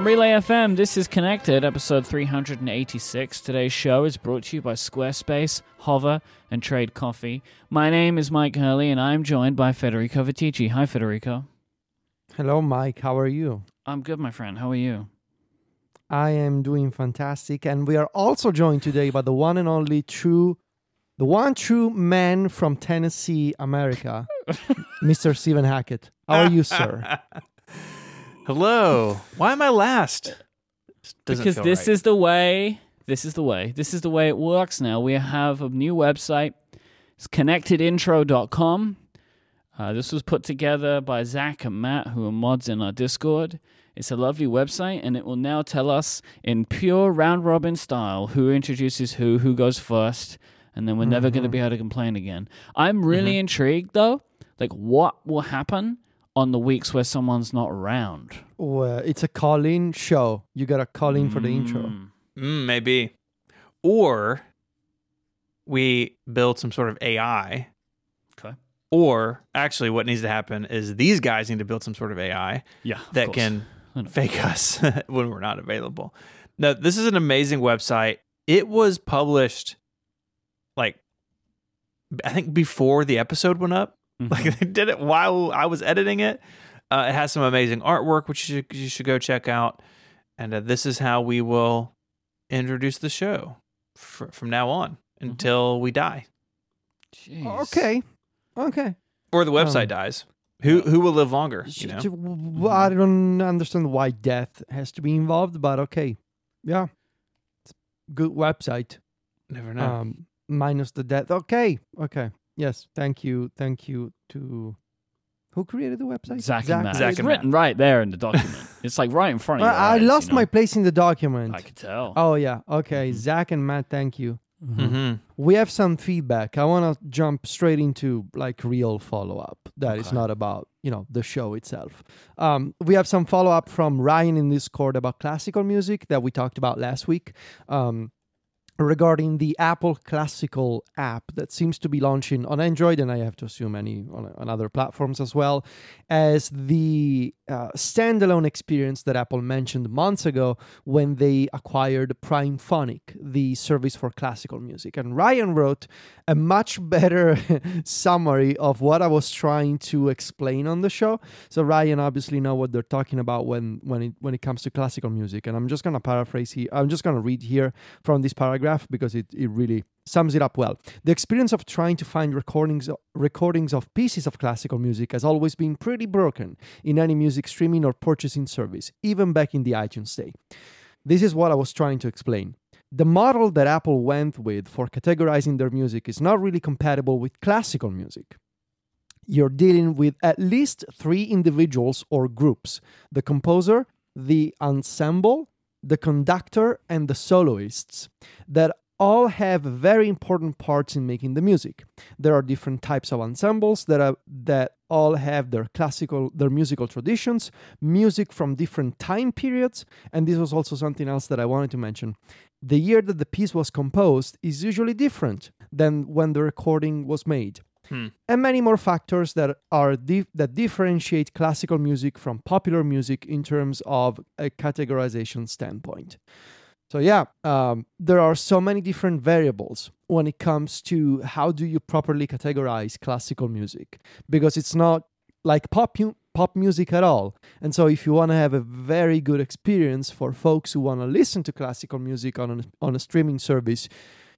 From Relay FM, this is Connected, episode 386. Today's show is brought to you by Squarespace, Hover, and Trade Coffee. My name is Mike Hurley, and I'm joined by Federico Vitici. Hi, Federico. Hello, Mike. How are you? I'm good, my friend. How are you? I am doing fantastic, and we are also joined today by the one and only true, the one true man from Tennessee, America, Mr. Stephen Hackett. How are you, sir? Hello. Why am I last? Because this is the way. This is the way it works now. We have a new website. It's connectedintro.com. This was put together by Zach and Matt, who are mods in our Discord. It's a lovely website, and it will now tell us in pure round-robin style who introduces who goes first, and then we're never going to be able to complain again. I'm really intrigued, though. Like, what will happen on the weeks where someone's not around? Well, it's a call-in show. You got to call in for the intro. Maybe. Or we build some sort of AI. Okay. Or actually what needs to happen is these guys need to build some sort of AI that can fake us when we're not available. Now, this is an amazing website. It was published, like, I think before the episode went up. Like, they did it while I was editing it. It has some amazing artwork, which you should go check out. And this is how we will introduce the show from now on until we die. Jeez. Okay. Or the website dies. Who will live longer? You know? I don't understand why death has to be involved, but okay. Yeah. It's a good website. Never know. Minus the death. Okay. Yes, thank you to who created the website? Zach and Matt. It's written right there in the document. It's like right in front of you. I lost my place in the document. I could tell. Oh, yeah. Okay, Zach and Matt, thank you. Mm-hmm. We have some feedback. I want to jump straight into like real follow-up that is not about, the show itself. We have some follow-up from Ryan in Discord about classical music that we talked about last week. Regarding the Apple Classical app that seems to be launching on Android, and I have to assume on other platforms as well, as the standalone experience that Apple mentioned months ago when they acquired Primephonic, the service for classical music. And Ryan wrote a much better summary of what I was trying to explain on the show. So Ryan obviously knows what they're talking about when it comes to classical music. And I'm just going to paraphrase here. I'm just going to read here from this paragraph, because it really sums it up well. The experience of trying to find recordings of pieces of classical music has always been pretty broken in any music streaming or purchasing service, even back in the iTunes day. This is what I was trying to explain. The model that Apple went with for categorizing their music is not really compatible with classical music. You're dealing with at least three individuals or groups: the composer, the ensemble, the conductor, and the soloists, that all have very important parts in making the music. There are different types of ensembles that all have their musical traditions, music from different time periods, and this was also something else that I wanted to mention. The year that the piece was composed is usually different than when the recording was made. And many more factors that are that differentiate classical music from popular music in terms of a categorization standpoint. So yeah, there are so many different variables when it comes to how do you properly categorize classical music, because it's not like pop music at all. And so if you want to have a very good experience for folks who want to listen to classical music on a streaming service,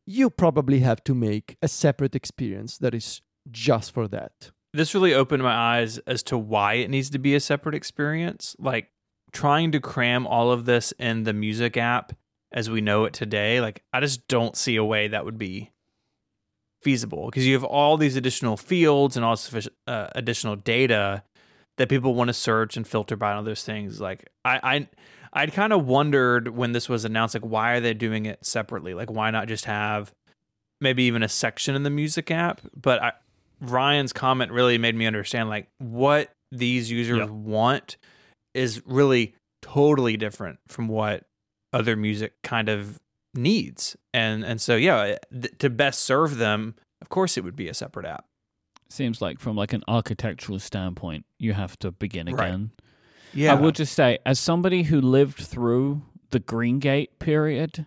you probably have to make a separate experience that is just for that. This really opened my eyes as to why it needs to be a separate experience. Like, trying to cram all of this in the music app as we know it today, like, I just don't see a way that would be feasible, because you have all these additional fields and all this additional data that people want to search and filter by and all those things. Like, I'd kind of wondered when this was announced, like, why are they doing it separately? Like, why not just have maybe even a section in the music app? But Ryan's comment really made me understand, like, what these users want is really totally different from what other music kind of needs. And so, yeah, to best serve them, of course it would be a separate app. Seems like from, like, an architectural standpoint, you have to begin again. Right. Yeah. I will just say, as somebody who lived through the Greengate period,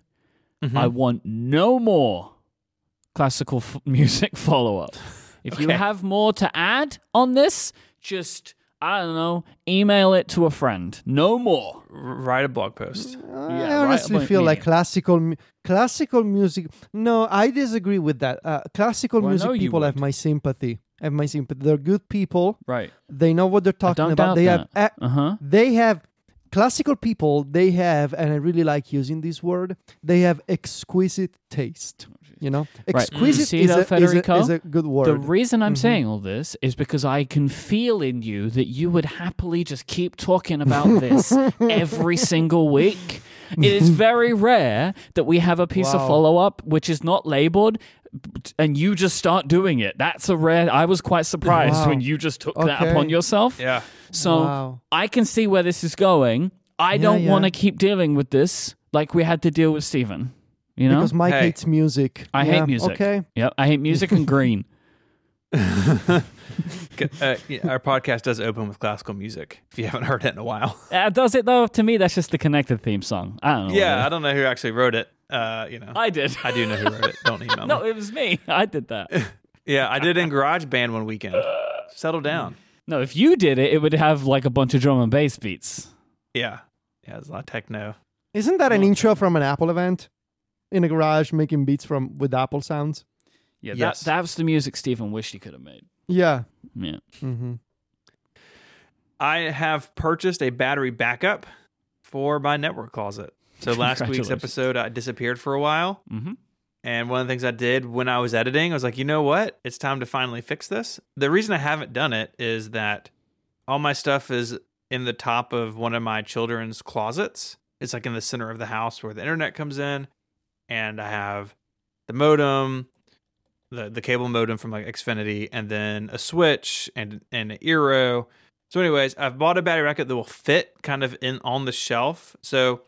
I want no more classical music follow-up. If you have more to add on this, just, I don't know, email it to a friend. No more. Write a blog post. I honestly feel like classical music. No, I disagree with that. Classical music people have my sympathy. They're good people. Right. They know what they're talking about. Classical people, they have, and I really like using this word, they have exquisite taste. You know? Exquisite is a good word. The reason I'm saying all this is because I can feel in you that you would happily just keep talking about this every single week. It is very rare that we have a piece of follow-up which is not labeled, and you just start doing it. That's a rare... I was quite surprised when you just took that upon yourself. Yeah. So I can see where this is going. I don't want to keep dealing with this like we had to deal with Steven. You know? Because Mike hates music. I hate music. Okay. Yep. I hate music and green. Our podcast does open with classical music, if you haven't heard it in a while. Does it, though? To me, that's just the Connected theme song. I don't know. Yeah, I don't know who actually wrote it. I did. I do know who wrote it. Don't email me. No, it was me. I did that. Yeah, I did it in GarageBand one weekend. Settle down. No, if you did it, it would have like a bunch of drum and bass beats. Yeah. Yeah, there's a lot of techno. Isn't that an intro from an Apple event? In a garage making beats with Apple sounds? Yeah, yes. That was the music Stephen wished he could have made. Yeah. Yeah. Mm-hmm. I have purchased a battery backup for my network closet. So last week's episode, I disappeared for a while. Mm-hmm. And one of the things I did when I was editing, I was like, you know what? It's time to finally fix this. The reason I haven't done it is that all my stuff is in the top of one of my children's closets. It's like in the center of the house where the internet comes in. And I have the modem, the cable modem from like Xfinity, and then a switch and an Eero. So anyways, I've bought a battery backup that will fit kind of on the shelf. So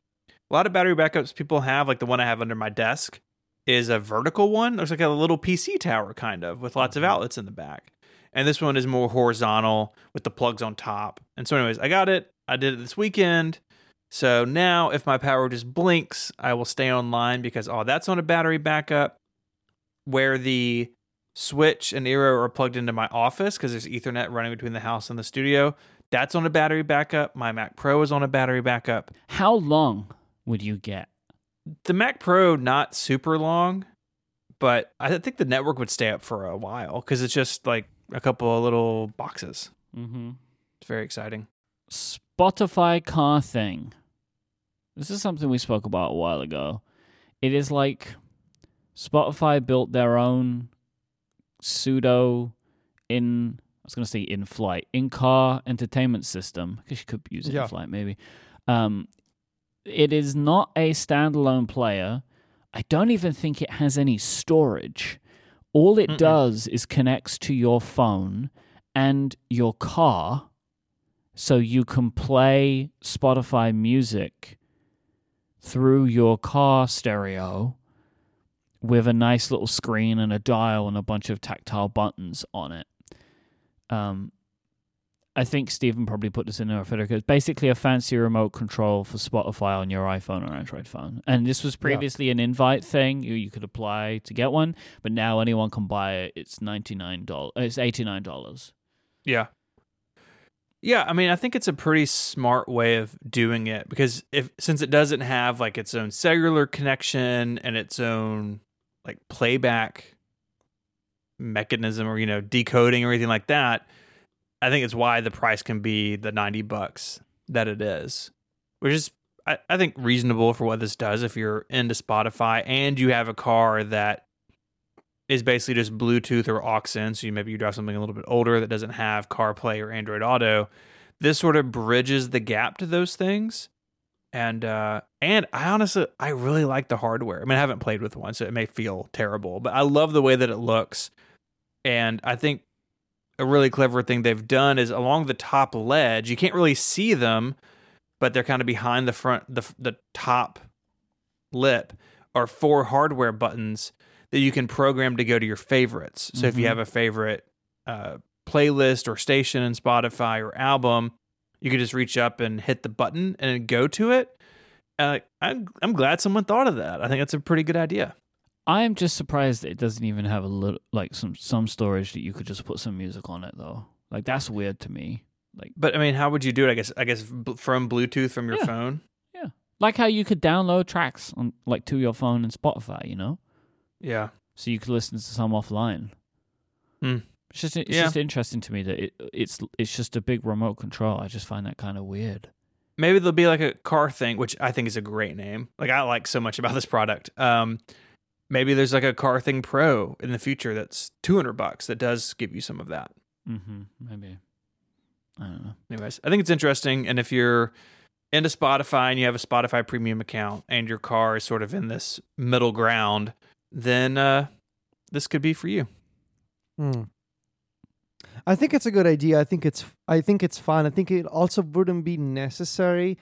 a lot of battery backups people have, like the one I have under my desk, is a vertical one. Looks like a little PC tower kind of with lots of outlets in the back. And this one is more horizontal with the plugs on top. And so anyways, I got it. I did it this weekend. So now if my power just blinks, I will stay online because that's on a battery backup where the switch and Eero are plugged into my office because there's Ethernet running between the house and the studio. That's on a battery backup. My Mac Pro is on a battery backup. How long would you get? The Mac Pro, not super long, but I think the network would stay up for a while because it's just like a couple of little boxes. Mm-hmm. It's very exciting. Spotify Car Thing. This is something we spoke about a while ago. It is like Spotify built their own pseudo in-car entertainment system. I guess you could use it in flight maybe. It is not a standalone player. I don't even think it has any storage. All it does is connects to your phone and your car. So you can play Spotify music through your car stereo with a nice little screen and a dial and a bunch of tactile buttons on it. I think Stephen probably put this in there. It's basically a fancy remote control for Spotify on your iPhone or Android phone. And this was previously an invite thing. You could apply to get one, but now anyone can buy it. It's $99. It's $89. Yeah. Yeah, I mean, I think it's a pretty smart way of doing it because since it doesn't have like its own cellular connection and its own like playback mechanism or decoding or anything like that, I think it's why the price can be the $90 that it is, which is I think reasonable for what this does. If you're into Spotify and you have a car that is basically just Bluetooth or aux-in, so maybe you drive something a little bit older that doesn't have CarPlay or Android Auto. This sort of bridges the gap to those things. And I really like the hardware. I mean, I haven't played with one, so it may feel terrible, but I love the way that it looks. And I think a really clever thing they've done is along the top ledge, you can't really see them, but they're kind of behind the front, the top lip, are 4 hardware buttons that you can program to go to your favorites. So if you have a favorite playlist or station in Spotify or album, You could just reach up and hit the button and go to it. I'm glad someone thought of that. I think that's a pretty good idea. I'm just surprised that it doesn't even have a little, like some storage that you could just put some music on it though. Like that's weird to me. Like, but I mean, how would you do it? I guess from Bluetooth from your phone. Yeah, like how you could download tracks on like to your phone and Spotify, you know. Yeah. So you could listen to some offline. Mm. It's just interesting to me that it's just a big remote control. I just find that kind of weird. Maybe there'll be like a Car Thing, which I think is a great name. Like I like so much about this product. Maybe there's like a Car Thing Pro in the future that's $200 that does give you some of that. Mm-hmm. Maybe. I don't know. Anyways, I think it's interesting. And if you're into Spotify and you have a Spotify premium account and your car is sort of in this middle ground, then this could be for you. Hmm. I think it's a good idea. I think it's fun. I think it also wouldn't be necessary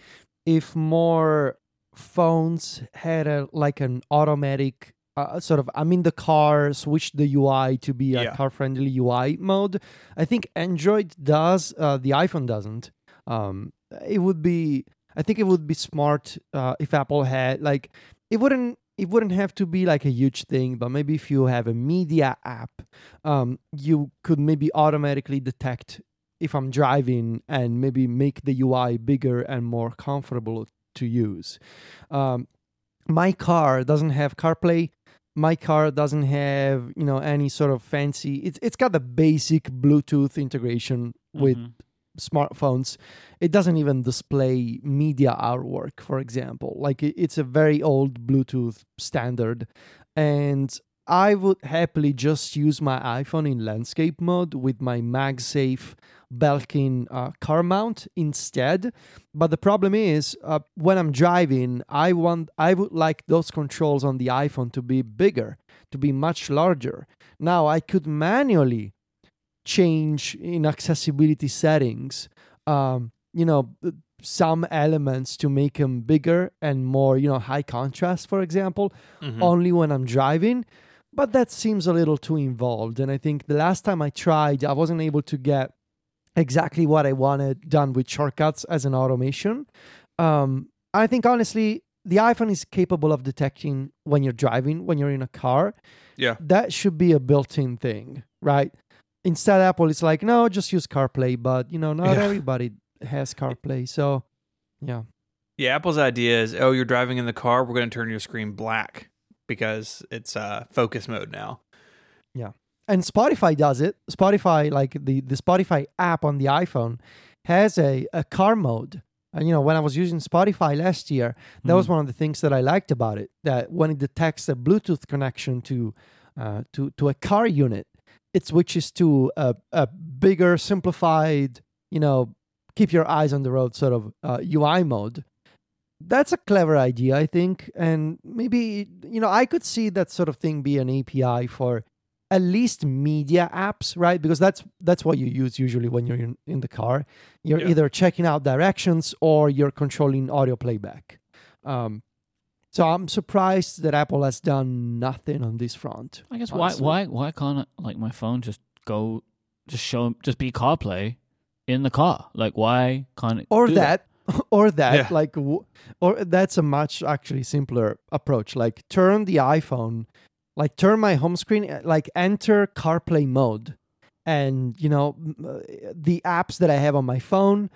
if more phones had an automatic sort of. I mean, the car switched the UI to be a car-friendly UI mode. I think Android does. The iPhone doesn't. I think it would be smart if Apple had like it wouldn't. It wouldn't have to be like a huge thing, but maybe if you have a media app, you could maybe automatically detect if I'm driving and maybe make the UI bigger and more comfortable to use. My car doesn't have CarPlay. My car doesn't have, any sort of fancy. It's got the basic Bluetooth integration with smartphones. It doesn't even display media artwork, for example. Like it's a very old Bluetooth standard, and I would happily just use my iPhone in landscape mode with my MagSafe Belkin car mount instead. But the problem is, when I'm driving, I would like those controls on the iPhone to be bigger, to be much larger. Now I could manually change in accessibility settings, some elements to make them bigger and more, high contrast, for example, only when I'm driving. But that seems a little too involved. And I think the last time I tried, I wasn't able to get exactly what I wanted done with shortcuts as an automation. I think, honestly, the iPhone is capable of detecting when you're driving, when you're in a car. Yeah, that should be a built-in thing, right? Instead, Apple is like, no, just use CarPlay. But, not everybody has CarPlay. So, yeah. Yeah, Apple's idea is, oh, you're driving in the car. We're going to turn your screen black because it's focus mode now. Yeah. And Spotify does it. Spotify, like the Spotify app on the iPhone, has a car mode. And, when I was using Spotify last year, that was one of the things that I liked about it, that when it detects a Bluetooth connection to a car unit, it switches to a bigger, simplified, keep your eyes on the road sort of UI mode. That's a clever idea, I think. And maybe, I could see that sort of thing be an API for at least media apps, right? Because that's what you use usually when you're in the car. You're either checking out directions or you're controlling audio playback. So I'm surprised that Apple has done nothing on this front. I guess honestly. why can't my phone just be CarPlay in the car? Like why can't it do that? Or that's a much actually simpler approach. Like turn the iPhone, like turn my home screen, like enter CarPlay mode, and the apps that I have on my phone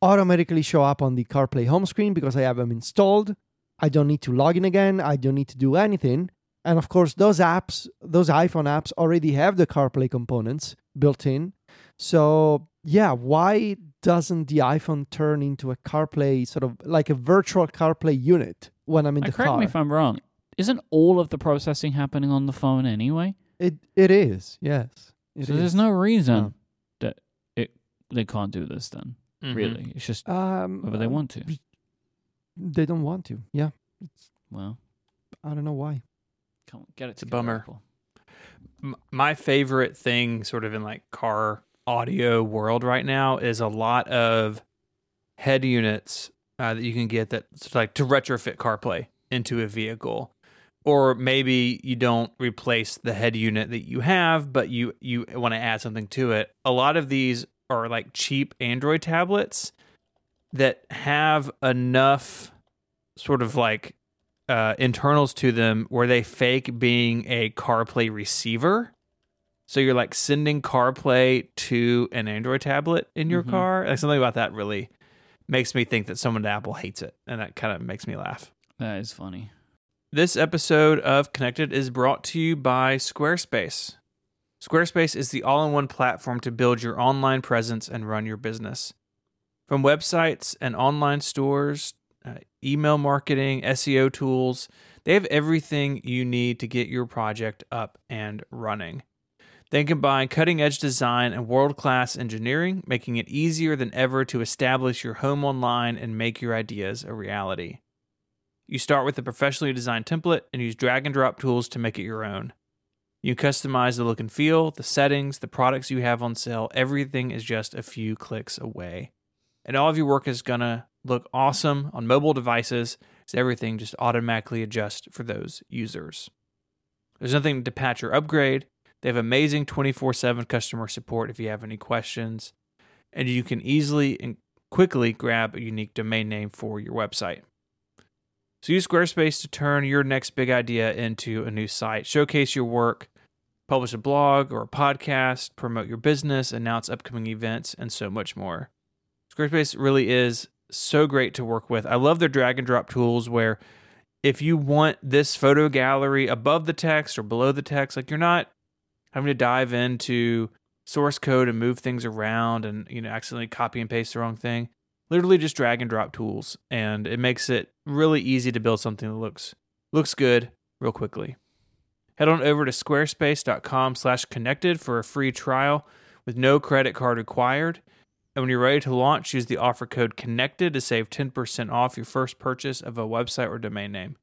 automatically show up on the CarPlay home screen because I have them installed. I don't need to log in again. I don't need to do anything. And of course, those iPhone apps already have the CarPlay components built in. So yeah, why doesn't the iPhone turn into a CarPlay, sort of like a virtual CarPlay unit when I'm in the car? Correct me if I'm wrong. Isn't all of the processing happening on the phone anyway? It is, yes. So there's no reason that they can't do this then, really. It's just whether they want to. They don't want to. Yeah. Well, I don't know why. Come on, get it. It's a bummer. My favorite thing sort of in car audio world right now is a lot of head units that you can get that's to retrofit CarPlay into a vehicle. Or maybe you don't replace the head unit that you have, but you want to add something to it. A lot of these are cheap Android tablets that have enough sort of like internals to them where they fake being a CarPlay receiver. So you're like sending CarPlay to an Android tablet in your car. Like something about that really makes me think that someone at Apple hates it. And that kind of makes me laugh. That is funny. This episode of Connected is brought to you by Squarespace. Squarespace is the all-in-one platform to build your online presence and run your business. From websites and online stores, email marketing, SEO tools, they have everything you need to get your project up and running. They combine cutting-edge design and world-class engineering, making it easier than ever to establish your home online and make your ideas a reality. You start with a professionally designed template and use drag-and-drop tools to make it your own. You customize the look and feel, the settings, the products you have on sale. Everything is just a few clicks away. And all of your work is going to look awesome on mobile devices, so everything just automatically adjusts for those users. There's nothing to patch or upgrade. They have amazing 24/7 customer support if you have any questions, and you can easily and quickly grab a unique domain name for your website. So use Squarespace to turn your next big idea into a new site. Showcase your work, publish a blog or a podcast, promote your business, announce upcoming events, and so much more. Squarespace really is so great to work with. I love their drag and drop tools where if you want this photo gallery above the text or below the text, like you're not having to dive into source code and move things around and, you know, accidentally copy and paste the wrong thing. Literally just drag and drop tools, and it makes it really easy to build something that looks good real quickly. Head on over to squarespace.com/connected for a free trial with no credit card required. And when you're ready to launch, use the offer code CONNECTED to save 10% off your first purchase of a website or domain name.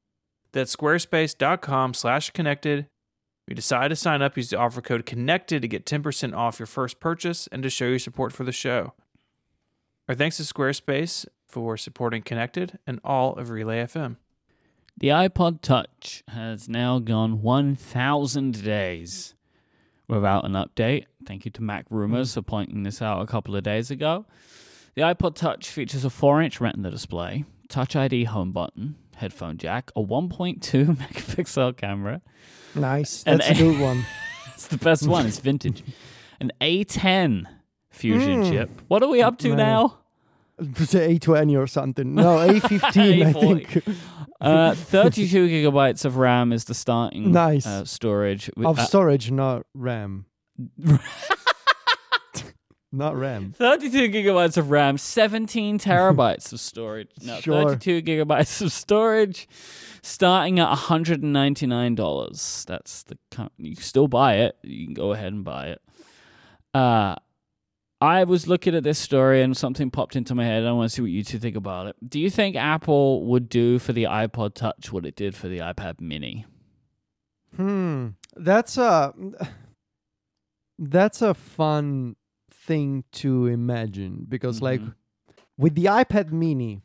That's squarespace.com/connected. If you decide to sign up, use the offer code CONNECTED to get 10% off your first purchase and to show your support for the show. Our thanks to Squarespace for supporting Connected and all of Relay FM. The iPod Touch has now gone 1,000 days without an update. Thank you to Mac Rumors for pointing this out a couple of days ago. The iPod Touch features a 4-inch Retina display, Touch ID home button, headphone jack, a 1.2 megapixel camera. Nice. That's a good one. It's the best one. It's vintage. An A10 Fusion chip. What are we up to now? It's A20 or something. No, A15, I think. 32 gigabytes of RAM is the starting storage. Of storage, not RAM. Not RAM. 32 gigabytes of RAM, 17 terabytes of storage. No, sure. 32 gigabytes of storage, starting at $199. That's the you can still buy it. You can go ahead and buy it. I was looking at this story and something popped into my head. I want to see what you two think about it. Do you think Apple would do for the iPod Touch what it did for the iPad Mini? That's a fun thing to imagine because, like, with the iPad Mini,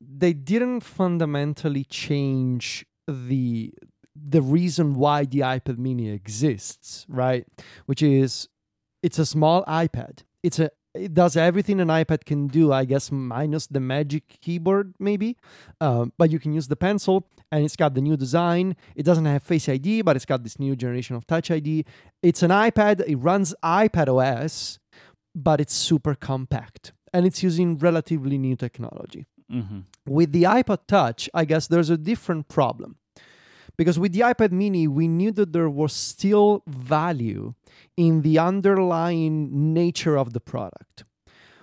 they didn't fundamentally change the reason why the iPad Mini exists, right? Which is, it's a small iPad. It does everything an iPad can do, I guess, minus the Magic Keyboard, maybe. But you can use the pencil, and it's got the new design. It doesn't have Face ID, but it's got this new generation of Touch ID. It's an iPad. It runs iPadOS, but it's super compact, and it's using relatively new technology. With the iPod Touch, I guess there's a different problem. Because with the iPad Mini, we knew that there was still value in the underlying nature of the product.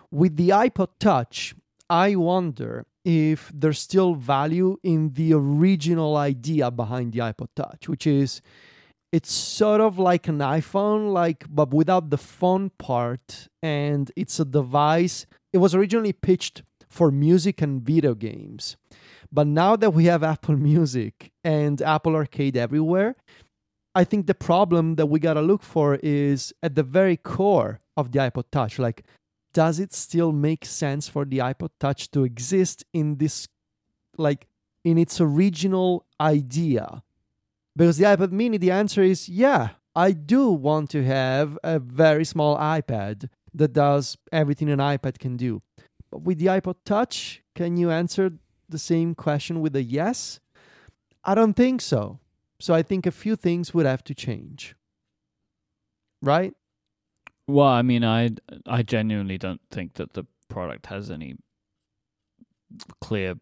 With the iPod Touch, I wonder if there's still value in the original idea behind the iPod Touch, which is it's sort of like an iPhone, but without the phone part, and it's a device. It was originally pitched for music and video games. But now that we have Apple Music and Apple Arcade everywhere, I think the problem that we got to look for is at the very core of the iPod Touch. Like, does it still make sense for the iPod Touch to exist in this, like, in its original idea? Because the iPad Mini, the answer is, yeah, I do want to have a very small iPad that does everything an iPad can do. with the iPod touch, can you answer the same question with a yes? I don't think so. So I think a few things would have to change. Right? Well, I mean, I genuinely don't think that the product has any clear...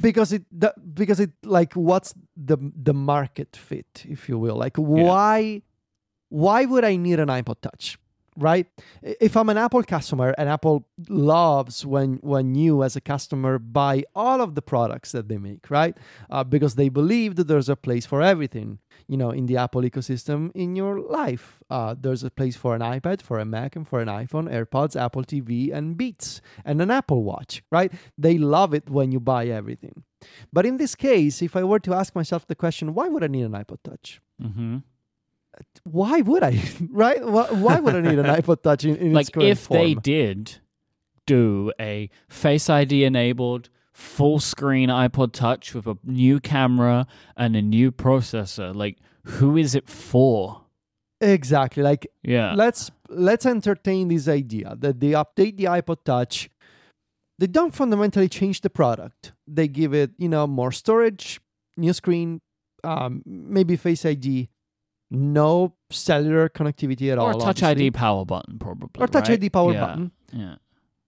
Because it like, what's the market fit, if you will? Like, why would I need an iPod touch, right? If I'm an Apple customer, and Apple loves when you as a customer buy all of the products that they make, right? Because they believe that there's a place for everything, you know, in the Apple ecosystem in your life. There's a place for an iPad, for a Mac, and for an iPhone, AirPods, Apple TV, and Beats, and an Apple Watch, right? They love it when you buy everything. But in this case, if I were to ask myself the question, why would I need an iPod touch? Mm-hmm. Why would I, right? Why would I need an iPod touch in its current form? They did do a Face ID enabled full screen iPod touch with a new camera and a new processor, like, who is it for? Exactly. Like, yeah, let's entertain this idea that they update the iPod touch. They don't fundamentally change the product. They give it, you know, more storage, new screen, maybe Face ID. No cellular connectivity at all. Or Touch obviously. ID power button, probably. Or Touch ID power button. Yeah.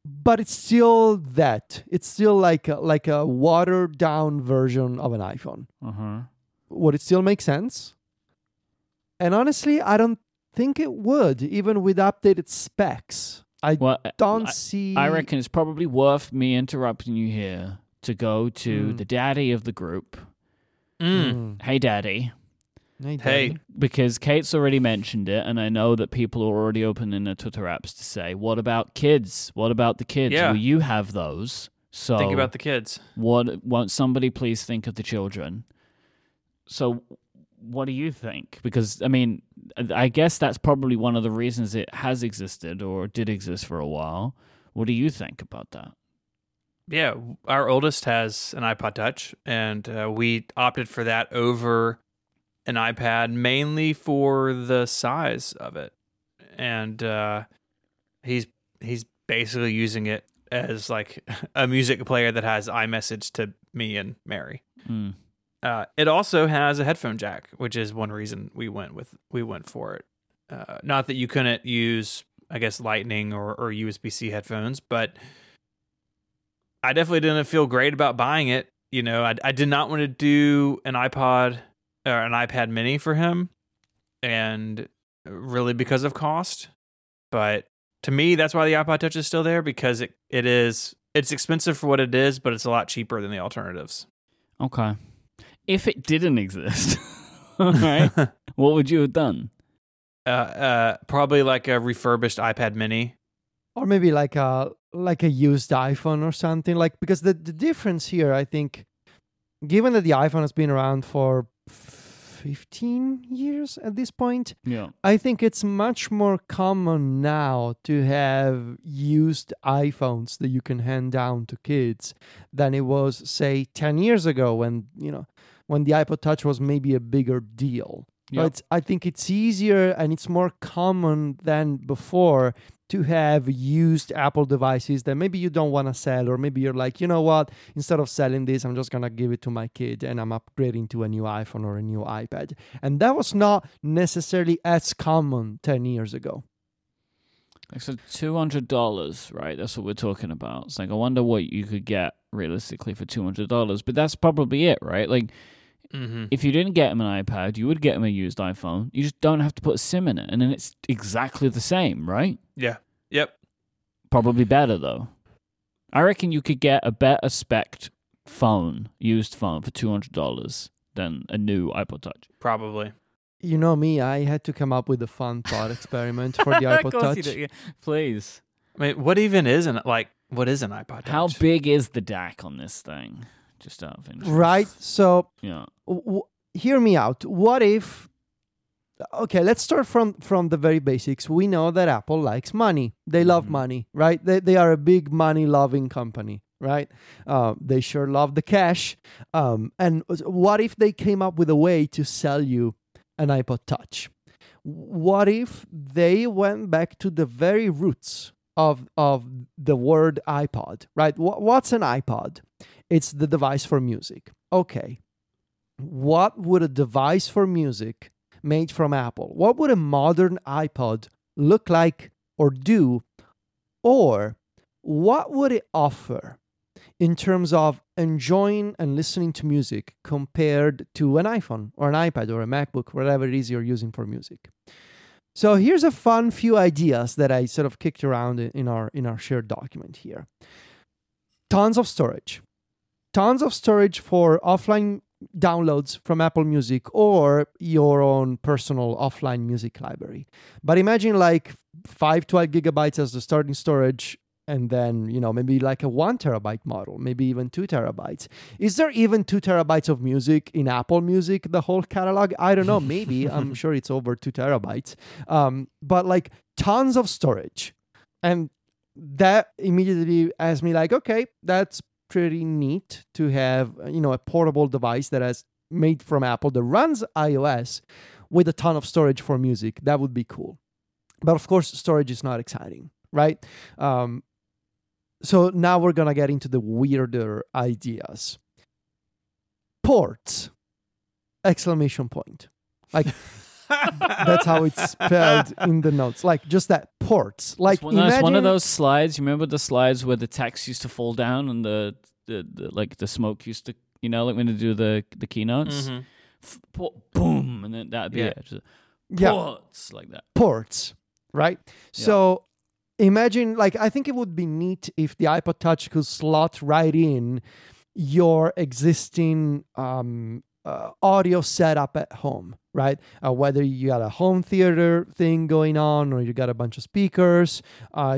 But it's still that. It's still like a watered down version of an iPhone. Uh-huh. Would it still make sense? And honestly, I don't think it would, even with updated specs. I reckon it's probably worth me interrupting you here to go to the daddy of the group. Mm. Hey, daddy. Hey, because Kate's already mentioned it, and I know that people are already opening their Twitter apps to say, what about kids? What about the kids? Yeah. Well, you have those. So think about the kids. Won't somebody please think of the children? So what do you think? Because, I mean, I guess that's probably one of the reasons it has existed or did exist for a while. What do you think about that? Yeah, our oldest has an iPod Touch, and we opted for that over... an iPad mainly for the size of it, and he's basically using it as like a music player that has iMessage to me and Mary. Mm. It also has a headphone jack, which is one reason we went for it. Not that you couldn't use, I guess, Lightning or USB-C headphones, but I definitely didn't feel great about buying it. You know, I did not want to do an iPod. Or an iPad Mini for him, and really because of cost. But to me, that's why the iPod Touch is still there, because it's expensive for what it is, but it's a lot cheaper than the alternatives. Okay. If it didn't exist, right? What would you have done? Probably like a refurbished iPad Mini, or maybe like a used iPhone or something. Like, because the difference here, I think, given that the iPhone has been around for 15 years at this point. Yeah. I think it's much more common now to have used iPhones that you can hand down to kids than it was, say, 10 years ago when the iPod Touch was maybe a bigger deal. Yeah. But I think it's easier and it's more common than before to have used Apple devices that maybe you don't want to sell, or maybe you're like, you know what, instead of selling this, I'm just going to give it to my kid and I'm upgrading to a new iPhone or a new iPad. And that was not necessarily as common 10 years ago. So $200, right? That's what we're talking about. It's like, I wonder what you could get realistically for $200, but that's probably it, right? Like, mm-hmm. If you didn't get him an iPad, you would get him a used iPhone. You just don't have to put a SIM in it, and then it's exactly the same, right? Yeah. Yep. Probably better, though. I reckon you could get a better spec'd phone, used phone, for $200 than a new iPod Touch. Probably. You know me, I had to come up with a fun thought experiment for the iPod Touch. You did, yeah. Please. I mean, what is an iPod Touch? How big is the DAC on this thing? Just out of interest. Right? So, yeah. Hear me out. What if... Okay, let's start from the very basics. We know that Apple likes money. They love money, right? They are a big money-loving company, right? They sure love the cash. And what if they came up with a way to sell you an iPod Touch? What if they went back to the very roots of the word iPod, right? What's an iPod? It's the device for music. Okay. What would a device for music made from Apple, what would a modern iPod look like or do? Or what would it offer in terms of enjoying and listening to music compared to an iPhone or an iPad or a MacBook, whatever it is you're using for music? So here's a fun few ideas that I sort of kicked around in our shared document here. Tons of storage for offline downloads from Apple Music or your own personal offline music library. But imagine like 512 gigabytes as the starting storage, and then, you know, maybe like a 1 terabyte model, maybe even 2 terabytes. Is there even 2 terabytes of music in Apple Music, the whole catalog? I don't know. Maybe. I'm sure it's over 2 terabytes. But like tons of storage. And that immediately has me like, okay, that's pretty neat to have, you know, a portable device that is made from Apple that runs iOS with a ton of storage for music. That would be cool. But of course, storage is not exciting, right? So now we're going to get into the weirder ideas. Ports! Exclamation point. Like, that's how it's spelled in the notes. Like, just that, ports. Like, it's one of those slides. You remember the slides where the text used to fall down and the smoke used to, you know, like when they do the keynotes? Mm-hmm. Boom! And then that'd be it. Just, ports! Yeah. Like that. Ports, right? Yeah. So imagine, like, I think it would be neat if the iPod touch could slot right in your existing audio setup at home, right? Whether you got a home theater thing going on, or you got a bunch of speakers,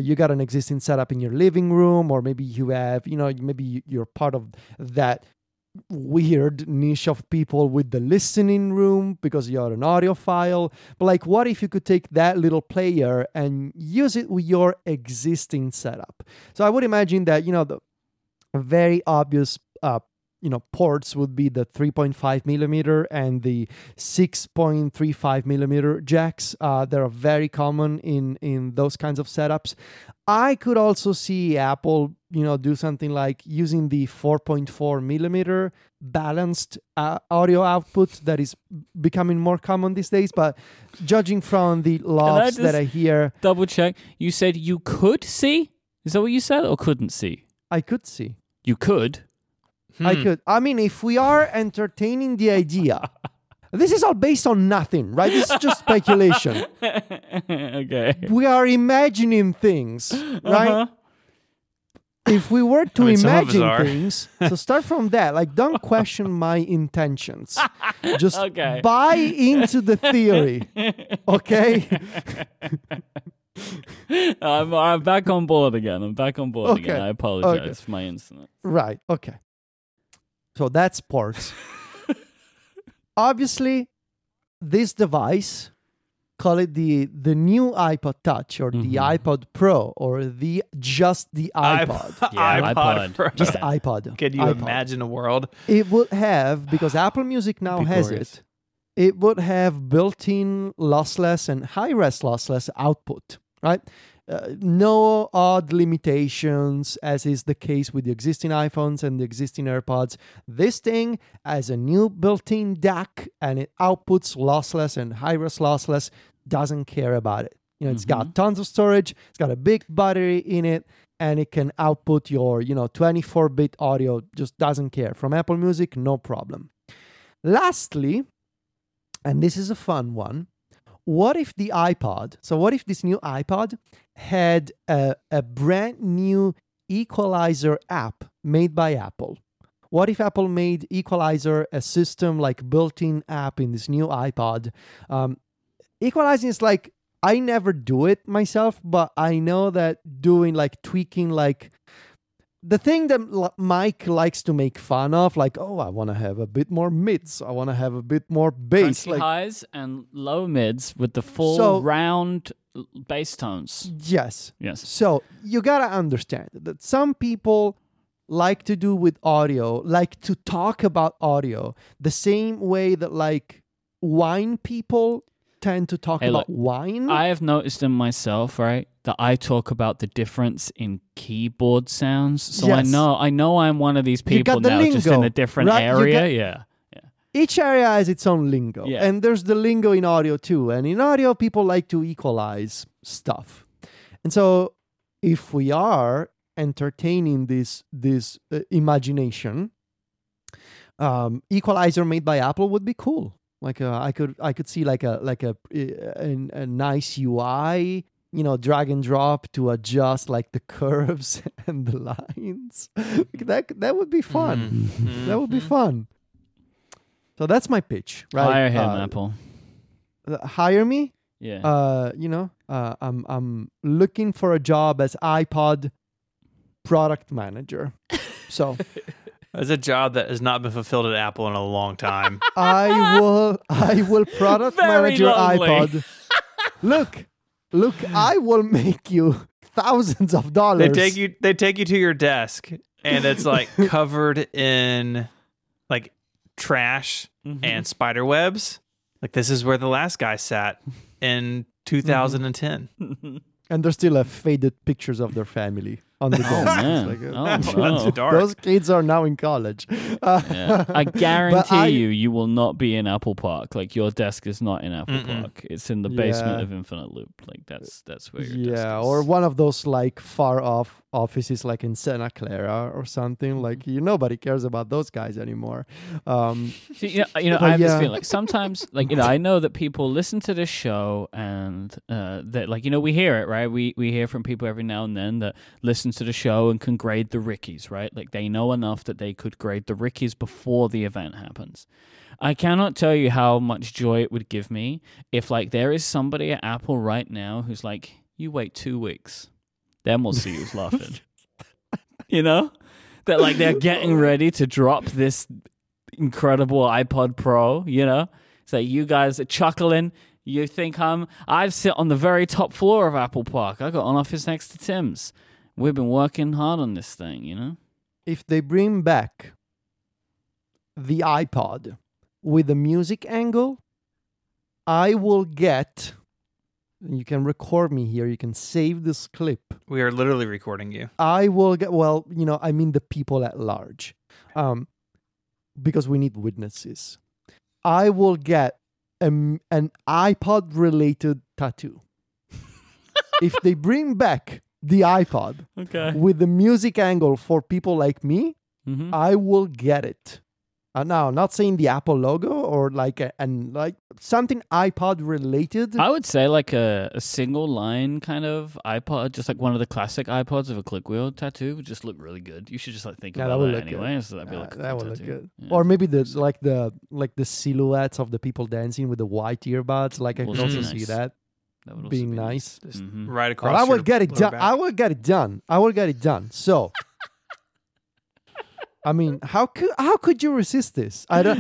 you got an existing setup in your living room, or maybe you have, you know, maybe you're part of that weird niche of people with the listening room because you're an audiophile. But like, what if you could take that little player and use it with your existing setup? So I would imagine that, you know, the very obvious you know, ports would be the 3.5 millimeter and the 6.35 millimeter jacks. They are very common in those kinds of setups. I could also see Apple, you know, do something like using the 4.4 millimeter balanced audio output that is becoming more common these days. But judging from the laughs that I hear, double check. You said you could see. Is that what you said, or couldn't see? I could see. You could. I could. I mean, if we are entertaining the idea, this is all based on nothing, right? This is just speculation. Okay. We are imagining things, right? Uh-huh. If we were to imagine things, so start from that. Like, don't question my intentions. Just buy into the theory, okay? I'm back on board again. I apologize for my incident. Right, okay. So that's ports. Obviously, this device, call it the new iPod touch or the iPod Pro or the iPod. iPod Pro. Just iPod. Can you imagine a world? It would have, because Apple Music now has it would have built-in lossless and high-res lossless output, right? No odd limitations, as is the case with the existing iPhones and the existing AirPods. This thing has a new built-in DAC, and it outputs lossless and high-res lossless. Doesn't care about it. You know, it's got tons of storage. It's got a big battery in it, and it can output your, you know, 24-bit audio. Just doesn't care. From Apple Music, no problem. Lastly, and this is a fun one, what if this new iPod had a brand new equalizer app made by Apple? What if Apple made Equalizer a system, like built-in app in this new iPod? Equalizing is like, I never do it myself, but I know that doing like tweaking, like the thing that Mike likes to make fun of, like, oh, I want to have a bit more mids. I want to have a bit more bass. Like, highs and low mids with the full round bass tones. Yes. So you got to understand that some people like to do with audio, like to talk about audio the same way that like wine people tend to talk about wine. I have noticed them myself, right? That I talk about the difference in keyboard sounds. So yes. I know I'm one of these people now, lingo, just in a different area. Each area has its own lingo. Yeah. And there's the lingo in audio too. And in audio, people like to equalize stuff. And so if we are entertaining this imagination, equalizer made by Apple would be cool. Like I could see a nice UI, you know, drag and drop to adjust like the curves and the lines. that would be fun. Mm-hmm. That would be fun. So that's my pitch, right? Hire him, Apple. Hire me? Yeah. I'm looking for a job as iPod product manager. So it's a job that has not been fulfilled at Apple in a long time. I will product manage your iPod. Look, I will make you thousands of dollars. They take you to your desk and it's like covered in like trash and spider webs. Like, this is where the last guy sat in 2010. And there's still faded pictures of their family on the desk. Those kids are now in college. I guarantee you will not be in Apple Park. Like, your desk is not in Apple Park. It's in the basement of Infinite Loop. Like, that's where your desk is. Yeah, or one of those, like, far-off offices, like in Santa Clara or something. Like, nobody cares about those guys anymore. So, I have this feeling. Like, sometimes, like, I know that people listen to this show and that, like, we hear it, right? We hear from people every now and then that listen to the show and can grade the Rickies, right? Like, they know enough that they could grade the Rickies before the event happens. I cannot tell you how much joy it would give me if, like, there is somebody at Apple right now who's like, you wait 2 weeks, then we'll see who's laughing. That, like, they're getting ready to drop this incredible iPod Pro, So you guys are chuckling. You think I've sit on the very top floor of Apple Park. I got an office next to Tim's. We've been working hard on this thing, If they bring back the iPod with a music angle, I will get... You can record me here. You can save this clip. We are literally recording you. I will get... Well, I mean the people at large. Because we need witnesses. I will get an iPod-related tattoo. If they bring back... the iPod, with the music angle for people like me, I will get it. Now, I'm not saying the Apple logo or like something iPod related. I would say like a single line kind of iPod, just like one of the classic iPods of a click wheel tattoo would just look really good. You should just think about that anyway. Good. So that'd be like that would look good. Yeah. Or maybe the silhouettes of the people dancing with the white earbuds. Like I can also see that. That would being be nice, right across. Well, I will get it done. I will get it done. So, I mean, how could you resist this? I don't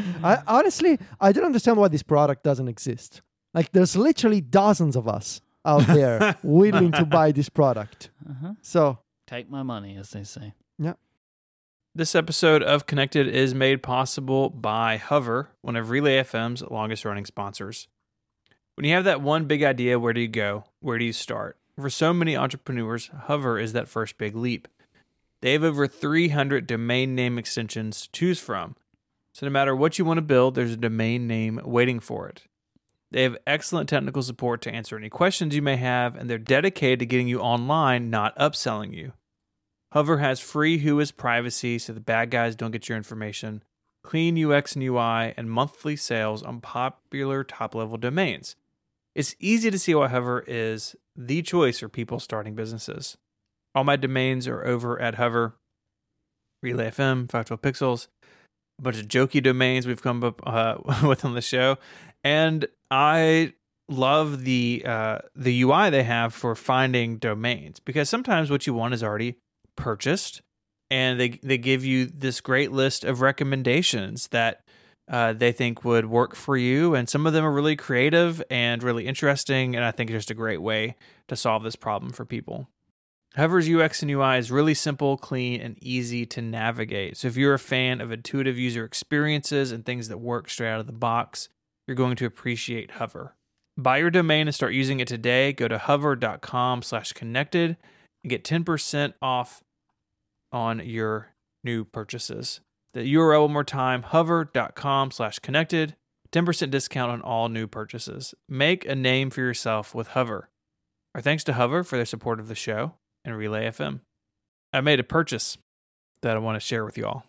understand why this product doesn't exist. Like, there's literally dozens of us out there willing to buy this product. So, take my money, as they say. Yeah. This episode of Connected is made possible by Hover, one of Relay FM's longest-running sponsors. When you have that one big idea, where do you go? Where do you start? For so many entrepreneurs, Hover is that first big leap. They have over 300 domain name extensions to choose from. So no matter what you want to build, there's a domain name waiting for it. They have excellent technical support to answer any questions you may have, and they're dedicated to getting you online, not upselling you. Hover has free Whois privacy so the bad guys don't get your information, clean UX and UI, and monthly sales on popular top-level domains. It's easy to see why Hover is the choice for people starting businesses. All my domains are over at Hover. Relay FM, 512 Pixels, a bunch of jokey domains we've come up with on the show. And I love the UI they have for finding domains, because sometimes what you want is already purchased, and they give you this great list of recommendations that they think would work for you. And some of them are really creative and really interesting. And I think it's just a great way to solve this problem for people. Hover's UX and UI is really simple, clean, and easy to navigate. So if you're a fan of intuitive user experiences and things that work straight out of the box, you're going to appreciate Hover. Buy your domain and start using it today. Go to hover.com/connected and get 10% off on your new purchases. The URL one more time, hover.com/connected, 10% discount on all new purchases. Make a name for yourself with Hover. Our thanks to Hover for their support of the show and Relay FM. I made a purchase that I want to share with y'all.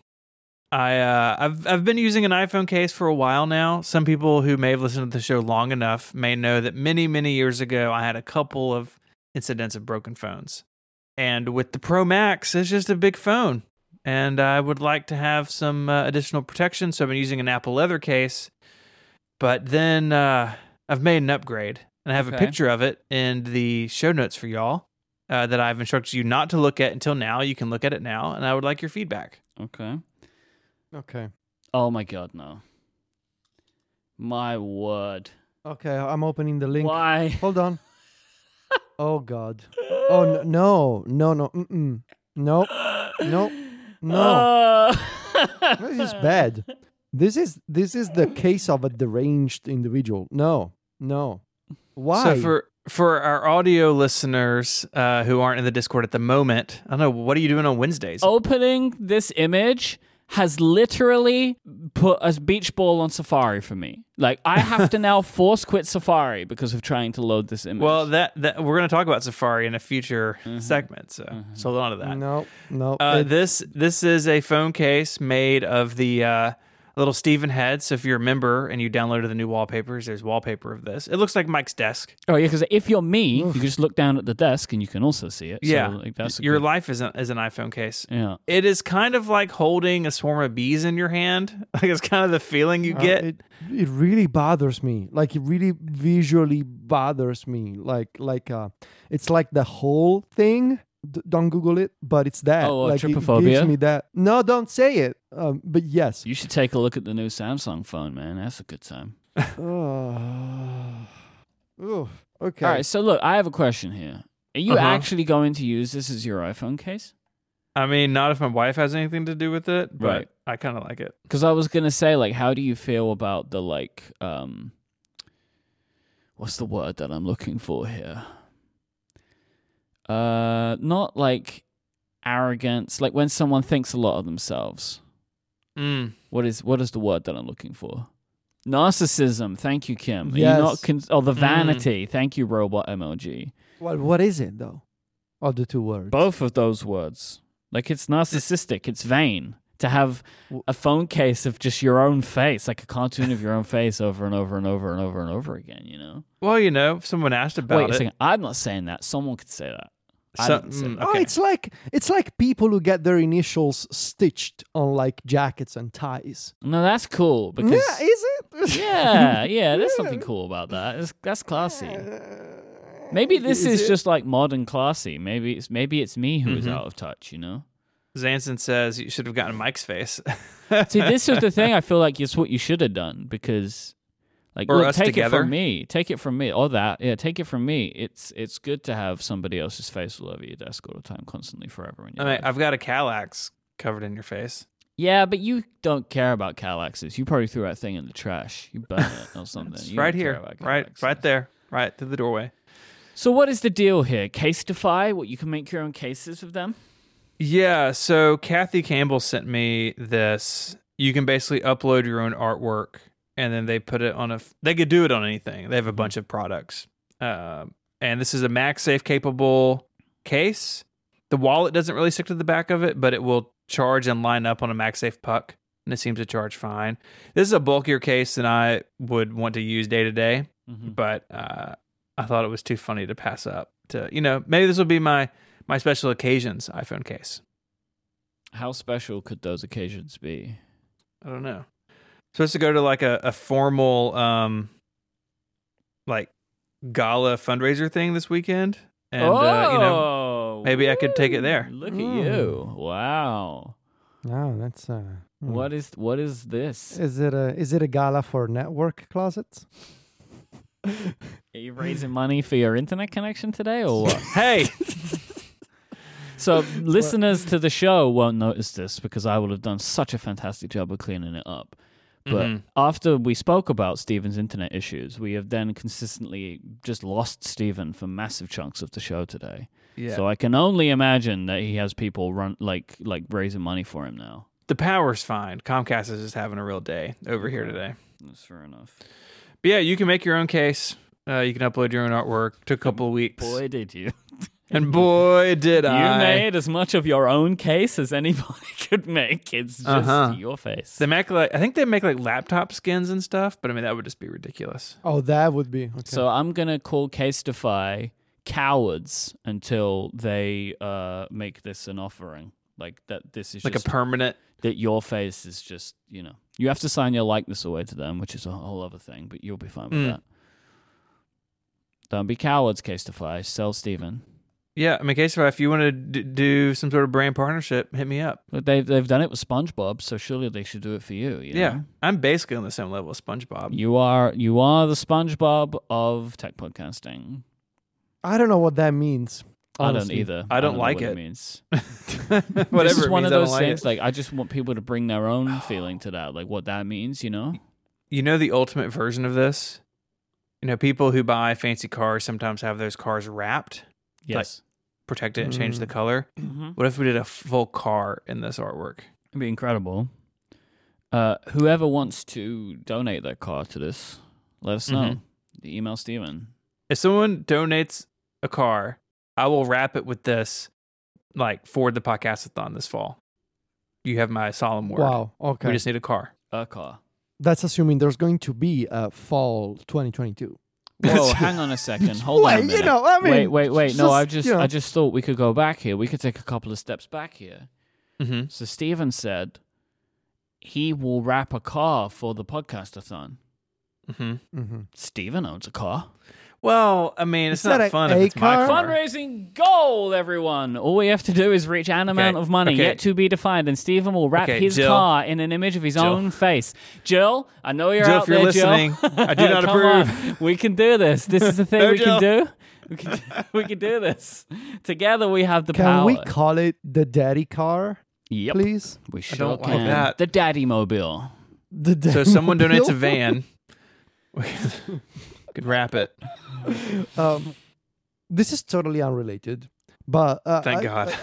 I've been using an iPhone case for a while now. Some people who may have listened to the show long enough may know that many years ago, I had a couple of incidents of broken phones. And with the Pro Max, it's just a big phone. And I would like to have some additional protection, so I've been using an Apple leather case. But then I've made an upgrade, and I have a picture of it in the show notes for y'all that I've instructed you not to look at until now. You can look at it now, and I would like your feedback. Okay. Oh my God, no. My word. Okay, I'm opening the link. Why? Hold on. Oh God. Oh no. Mm-mm. No. This is bad. This is the case of a deranged individual. No. Why? So for our audio listeners who aren't in the Discord at the moment, I don't know, what are you doing on Wednesdays? Opening this image has literally put a beach ball on Safari for me. Like, I have to now force quit Safari because of trying to load this image. Well, that we're going to talk about Safari in a future segment, so hold on to that. No. This is a phone case made of the little Stephen head. So if you're a member and you downloaded the new wallpapers, there's wallpaper of this. It looks like Mike's desk. Oh yeah, because if you're me, you can just look down at the desk and you can also see it. Yeah, so, like, that's your life is an iPhone case. Yeah, it is kind of like holding a swarm of bees in your hand. Like, it's kind of the feeling you get. It really bothers me. Like, it really visually bothers me. Like it's like the whole thing. Don't Google it, but it's that. Oh, like, trypophobia? It gives me that. No, don't say it. But yes. You should take a look at the new Samsung phone, man. That's a good time. Oh, okay. All right, so look, I have a question here. Are you actually going to use this as your iPhone case? I mean, not if my wife has anything to do with it, but right. I kind of like it. Because I was going to say, like, how do you feel about the, like, what's the word that I'm looking for here? Not like arrogance, like when someone thinks a lot of themselves. What is the word that I'm looking for? Narcissism. Thank you, Kim. Yes. The vanity. Thank you, robot emoji. Well, what is it though? Or the two words. Both of those words. Like, it's narcissistic. It's vain to have a phone case of just your own face, like a cartoon of your own face over and over and over and over and over again. You know. Well, you know, if someone asked about it. Wait a second. I'm not saying that. Someone could say that. I didn't say that. Okay. Oh, it's like people who get their initials stitched on, like, jackets and ties. No, that's cool because yeah, is it? yeah. There's something cool about that. That's classy. Maybe this is just like modern classy. Maybe it's me who is out of touch. You know. Zanson says you should have gotten Mike's face. See, this is the thing. I feel like it's what you should have done because, like, take it from me. Or that, yeah, take it from me. It's good to have somebody else's face all over your desk all the time, constantly, forever. I mean, I've got a Kallax covered in your face. Yeah, but you don't care about Kallaxes. You probably threw that thing in the trash. You burned it or something. It's right here, right there, right through the doorway. So, what is the deal here? Casetify? What, you can make your own cases of them? Yeah, so Kathy Campbell sent me this. You can basically upload your own artwork, and then they put it on They could do it on anything. They have a bunch of products. And this is a MagSafe-capable case. The wallet doesn't really stick to the back of it, but it will charge and line up on a MagSafe puck, and it seems to charge fine. This is a bulkier case than I would want to use day-to-day, but I thought it was too funny to pass up. Maybe this will be my special occasions iPhone case. How special could those occasions be? I don't know. Supposed to go to like a formal like gala fundraiser thing this weekend, and maybe I could take it there. Look at you! Wow. Wow, that's what is this? Is it a gala for network closets? Are you raising money for your internet connection today, or what? Hey. So listeners to the show won't notice this because I will have done such a fantastic job of cleaning it up. But after we spoke about Stephen's internet issues, we have then consistently just lost Stephen for massive chunks of the show today. Yeah. So I can only imagine that he has people run like raising money for him now. The power's fine. Comcast is just having a real day over here today. That's fair enough. But yeah, you can make your own case. You can upload your own artwork. Took a couple of weeks. Boy, did you. And boy, did I. You made as much of your own case as anybody could make. It's just your face. They make like, I think they make like laptop skins and stuff, but I mean, that would just be ridiculous. Oh, that would be. Okay. So I'm going to call Casetify cowards until they make this an offering. Like that, this is like just a permanent. That your face is just, you know, you have to sign your likeness away to them, which is a whole other thing, but you'll be fine with that. Don't be cowards, Casetify. Sell Steven. Yeah, I mean, Casetify, if you want to do some sort of brand partnership, hit me up. But they've done it with SpongeBob, so surely they should do it for you. You know? I'm basically on the same level as SpongeBob. You are the SpongeBob of tech podcasting. I don't know what that means. Honestly. I don't either. I don't like what it means. Whatever. It's one of those things. Like, I just want people to bring their own feeling to that, like what that means. You know the ultimate version of this. You know, people who buy fancy cars sometimes have those cars wrapped. Yes. Like, protect it and change the color. Mm-hmm. What if we did a full car in this artwork? It'd be incredible. Whoever wants to donate their car to this, let us know. Email Steven. If someone donates a car, I will wrap it with this, like, for the podcast-a-thon this fall. You have my solemn word. Wow, okay. We just need a car. A car. That's assuming there's going to be a fall 2022. Whoa, hang on a second. Hold on a minute. You know, I mean, wait. No, I just thought we could go back here. We could take a couple of steps back here. Mm-hmm. So Steven said he will wrap a car for the podcast-a-thon. Mm-hmm. Mm-hmm. Steven owns a car. Well, I mean, it's not fun if it's my car. Fundraising goal, everyone. All we have to do is reach an amount of money yet to be defined, and Steven will wrap his car in an image of his own face. Jill, I know you're out there, Jill. If you're listening, I do not approve. On. We can do this. This is the thing we can do. We can do this. Together we have the power. Can we call it the daddy car, please? We sure can. Like that. The daddy mobile. So someone donates a van. Could wrap it. This is totally unrelated, but thank God.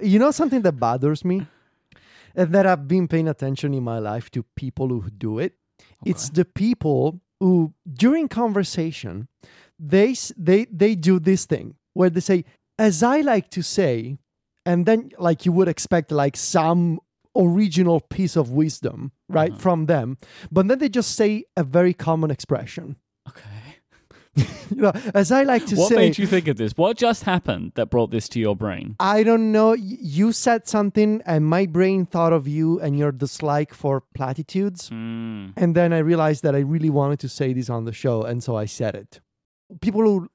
You know something that bothers me, and that I've been paying attention in my life to people who do it. Okay. It's the people who, during conversation, they do this thing where they say, "As I like to say," and then like you would expect like some original piece of wisdom, right, from them, but then they just say a very common expression. Okay. As I like to say... What made you think of this? What just happened that brought this to your brain? I don't know. You said something, and my brain thought of you and your dislike for platitudes, and then I realized that I really wanted to say this on the show, and so I said it. People who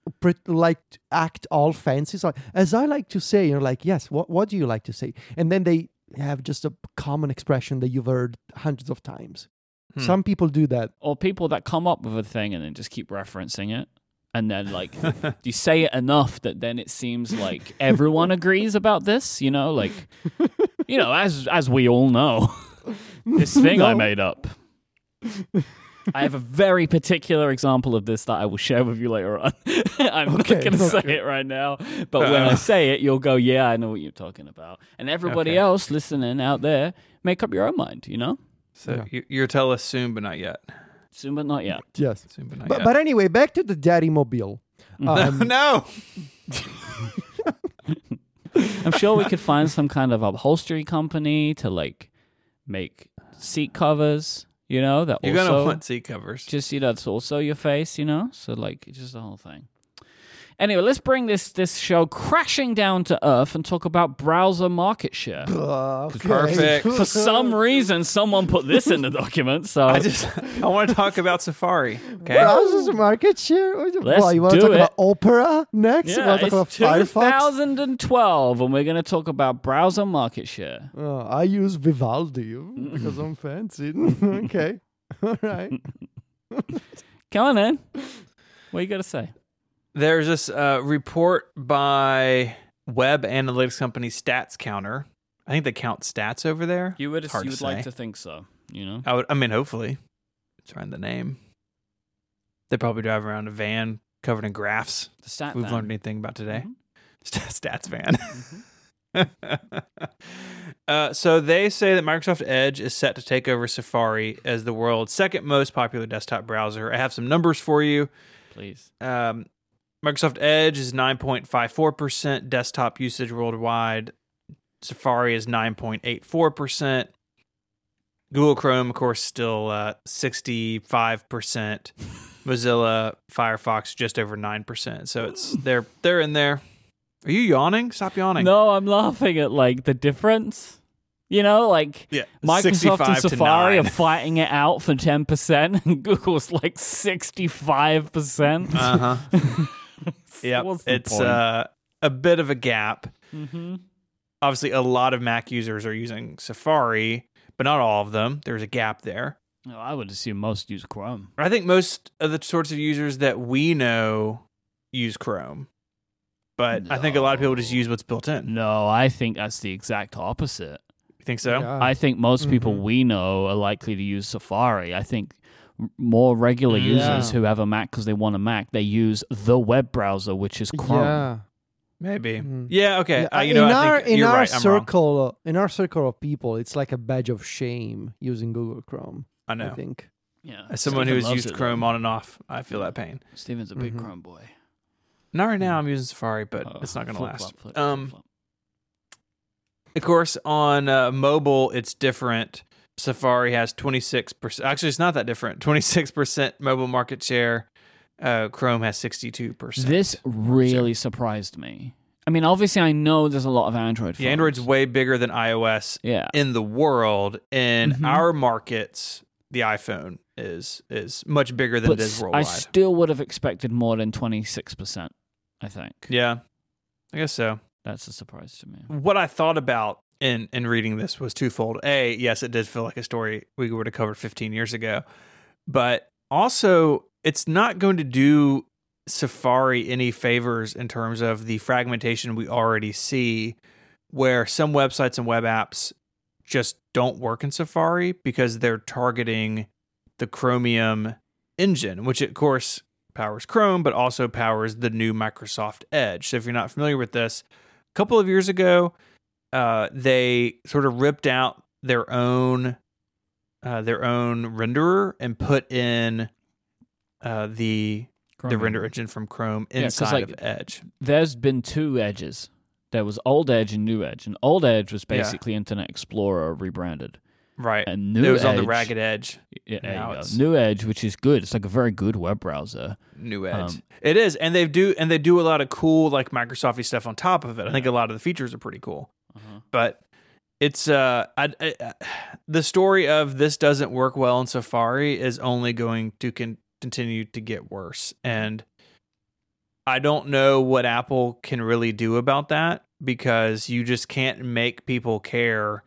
like act all fancy, so as I like to say, you're like, yes, what do you like to say? And then they have just a common expression that you've heard hundreds of times. Some people do that. Or people that come up with a thing and then just keep referencing it. And then, like, you say it enough that then it seems like everyone agrees about this, you know? Like, you know, as we all know, this thing I made up. I have a very particular example of this that I will share with you later on. I'm not going to say it right now, but when I say it, you'll go, yeah, I know what you're talking about. And everybody else listening out there, make up your own mind, you know? So you're tell us soon, but not yet. Soon, but not yet. Yes. Soon, but not yet. But anyway, back to the daddy mobile. No. I'm sure we could find some kind of upholstery company to, like, make seat covers. You know, that you're also... You're going to want seat covers. Just, you know, it's also your face, you know? So, like, it's just the whole thing. Anyway, let's bring this show crashing down to earth and talk about browser market share. Okay. Perfect. For some reason, someone put this in the document, so... I want to talk about Safari, okay? Browser market share? You want to talk about Opera next? Yeah, you want to talk about Firefox? 2012, and we're going to talk about browser market share. Oh, I use Vivaldi because I'm fancy. Okay. All right. Come on, then. What you got to say? There's this report by web analytics company StatsCounter. I think they count stats over there. You would like to think so. you know? I mean, hopefully. It's around the name. They probably drive around a van covered in graphs. The stat van. We've learned anything about today. Mm-hmm. Stats van. Mm-hmm. So they say that Microsoft Edge is set to take over Safari as the world's second most popular desktop browser. I have some numbers for you. Please. Microsoft Edge is 9.54% desktop usage worldwide. Safari is 9.84%. Google Chrome, of course, still 65%. Mozilla Firefox just over 9%. So it's they're in there. Are you yawning? Stop yawning. No, I'm laughing at like the difference. You know, like yeah, Microsoft and Safari are fighting it out for 10%, and Google's like 65%. Uh-huh. Yeah, it's a bit of a gap. Mm-hmm. Obviously, a lot of Mac users are using Safari, but not all of them. There's a gap there. No, I would assume most use Chrome. I think most of the sorts of users that we know use Chrome. But no. I think a lot of people just use what's built in. No, I think that's the exact opposite. You think so? Yeah. I think most people we know are likely to use Safari. I think more regular users who have a Mac because they want a Mac, they use the web browser, which is Chrome. Yeah. Maybe. Mm-hmm. Yeah, okay. In our circle of people, it's like a badge of shame using Google Chrome. I know. I think. Yeah. As someone who has used Chrome on and off, I feel that pain. Steven's a big Chrome boy. Not right now. I'm using Safari, but it's not going to last. Flip. Of course, on mobile, it's different. Safari has 26%. Actually, it's not that different. 26% mobile market share. Chrome has 62%. This really surprised me. I mean, obviously, I know there's a lot of Android phones. Yeah, Android's way bigger than iOS in the world. In our markets, the iPhone is much bigger than it is worldwide. I still would have expected more than 26%. I think. Yeah, I guess so. That's a surprise to me. What I thought about in reading this was twofold. A, yes, it did feel like a story we would have covered 15 years ago. But also, it's not going to do Safari any favors in terms of the fragmentation we already see, where some websites and web apps just don't work in Safari because they're targeting the Chromium engine, which, of course, powers Chrome, but also powers the new Microsoft Edge. So if you're not familiar with this, a couple of years ago, they sort of ripped out their own renderer and put in the render engine from Chrome inside of Edge. There's been two Edges. There was old Edge and new Edge, and old Edge was basically Internet Explorer rebranded. Right. And new it was Edge, on the ragged edge. Yeah, now it's new Edge, which is good. It's like a very good web browser. New Edge. It is. And they do a lot of cool like Microsoft-y stuff on top of it. I think a lot of the features are pretty cool. Uh-huh. But it's the story of this doesn't work well in Safari is only going to continue to get worse. And I don't know what Apple can really do about that, because you just can't make people care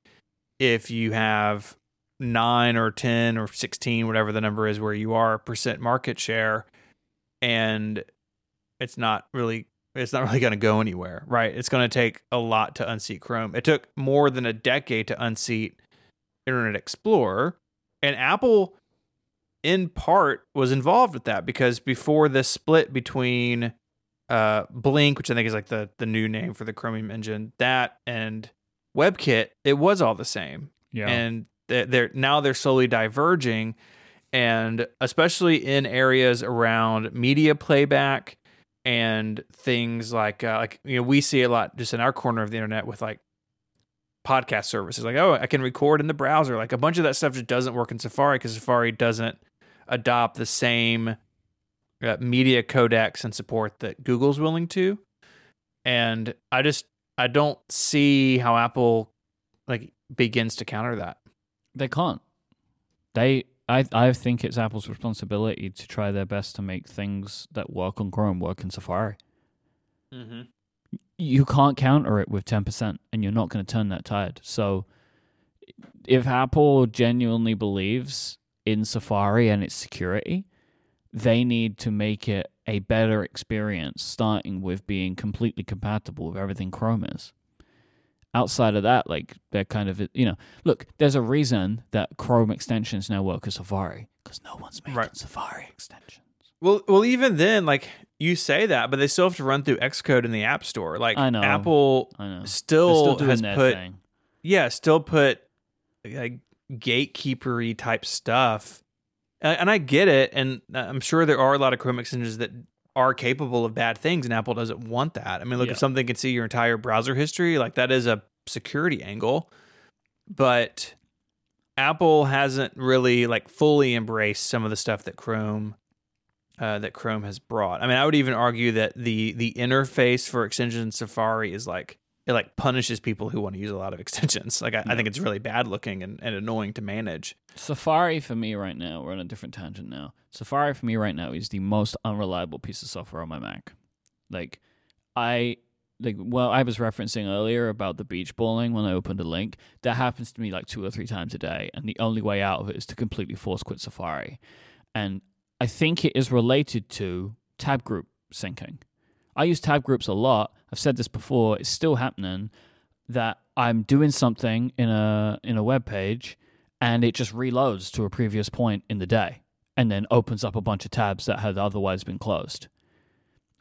if you have 9 or 10 or 16, whatever the number is where you are, % market share, and it's not really going to go anywhere, right? It's going to take a lot to unseat Chrome. It took more than a decade to unseat Internet Explorer, and Apple, in part, was involved with that because before this split between Blink, which I think is like the new name for the Chromium engine, that and WebKit, it was all the same. Yeah. And they're slowly diverging, and especially in areas around media playback and things like you know, we see a lot just in our corner of the internet with like podcast services, like, oh, I can record in the browser. Like a bunch of that stuff just doesn't work in Safari because Safari doesn't adopt the same media codecs and support that Google's willing to. And I don't see how Apple like begins to counter that. They can't. I think it's Apple's responsibility to try their best to make things that work on Chrome work in Safari. Mm-hmm. You can't counter it with 10%, and you're not going to turn that tide. So if Apple genuinely believes in Safari and its security, they need to make it a better experience, starting with being completely compatible with everything Chrome is. outside of that, like, they're kind of, you know, look, there's a reason that Chrome extensions now work as Safari, because no one's making Safari extensions. Well, even then, like, you say that, but they still have to run through Xcode in the App Store. Like, Apple still has put, still put like gatekeepery type stuff. And I get it, and I'm sure there are a lot of Chrome extensions that are capable of bad things, and Apple doesn't want that. I mean, look, if something can see your entire browser history, like, that is a security angle. But Apple hasn't really, like, fully embraced some of the stuff that Chrome has brought. I mean, I would even argue that the interface for extensions in Safari is like, it like punishes people who want to use a lot of extensions. Like, I think it's really bad looking and annoying to manage. Safari for me right now, we're on a different tangent now. Safari for me right now is the most unreliable piece of software on my Mac. Like, I was referencing earlier about the beach balling when I opened a link. That happens to me like 2 or 3 times a day, and the only way out of it is to completely force quit Safari. And I think it is related to tab group syncing. I use tab groups a lot. I've said this before. It's still happening that I'm doing something in a web page, and it just reloads to a previous point in the day, and then opens up a bunch of tabs that had otherwise been closed.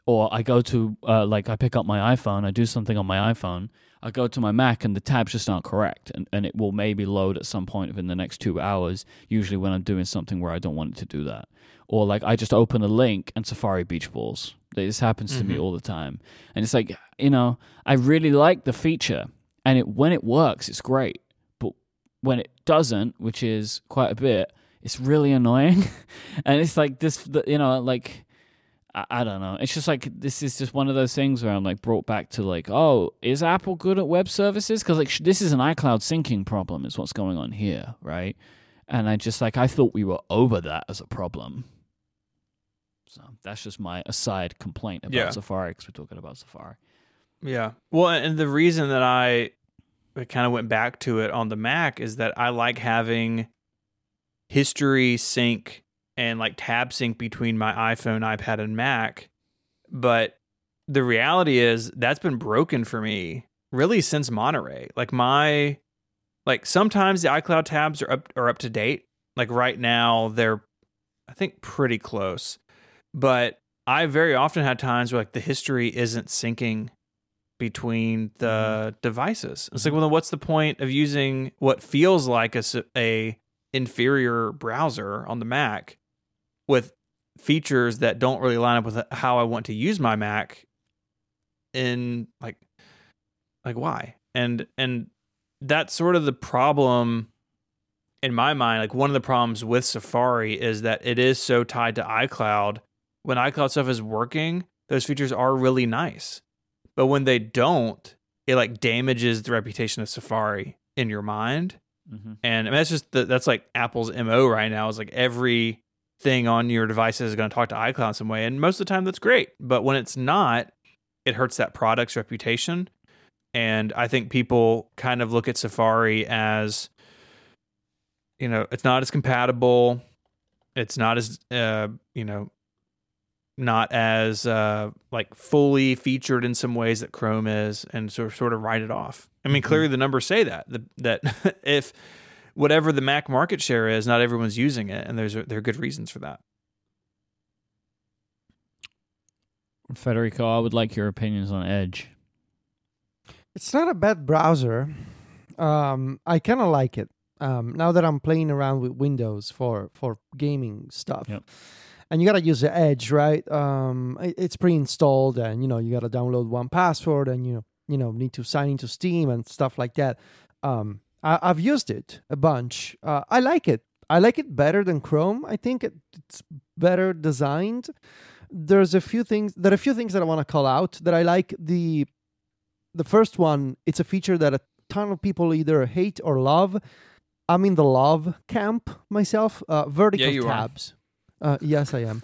Or I go to I pick up my iPhone. I do something on my iPhone. I go to my Mac, and the tabs just aren't correct, and it will maybe load at some point within the next 2 hours. Usually when I'm doing something where I don't want it to do that. Or, like, I just open a link and Safari beach balls. This happens to me all the time. And it's like, you know, I really like the feature. And when it works, it's great. But when it doesn't, which is quite a bit, it's really annoying. And it's like this, you know, like, I don't know. It's just like, this is just one of those things where I'm like brought back to like, oh, is Apple good at web services? Because like this is an iCloud syncing problem is what's going on here, right? And I just like, I thought we were over that as a problem. So that's just my aside complaint about Safari, because we're talking about Safari. Yeah. Well, and the reason that I kind of went back to it on the Mac is that I like having history sync and like tab sync between my iPhone, iPad, and Mac. But the reality is that's been broken for me really since Monterey. Like sometimes the iCloud tabs are up to date. Like right now they're, I think, pretty close. But I very often had times where like the history isn't syncing between the devices. It's like, well, then what's the point of using what feels like a inferior browser on the Mac with features that don't really line up with how I want to use my Mac? In like why? And that's sort of the problem. In my mind, like one of the problems with Safari is that it is so tied to iCloud. When iCloud stuff is working, those features are really nice. But when they don't, it like damages the reputation of Safari in your mind. Mm-hmm. And I mean, that's like Apple's MO right now is like everything on your device is going to talk to iCloud in some way. And most of the time that's great. But when it's not, it hurts that product's reputation. And I think people kind of look at Safari as, you know, it's not as compatible. It's not as, not as fully featured in some ways that Chrome is, and sort of write it off. I mean, clearly the numbers say that if whatever the Mac market share is, not everyone's using it, and there are good reasons for that. Federico, I would like your opinions on Edge. It's not a bad browser. I kind of like it. Now that I'm playing around with Windows for gaming stuff. Yep. And you got to use the Edge, right? It's pre-installed, and, you know, you got to download 1Password, and, you know, need to sign into Steam and stuff like that. I've used it a bunch. I like it. I like it better than Chrome. I think it's better designed. There are a few things that I want to call out that I like. The first one, it's a feature that a ton of people either hate or love. I'm in the love camp myself. Vertical tabs. Yes, I am.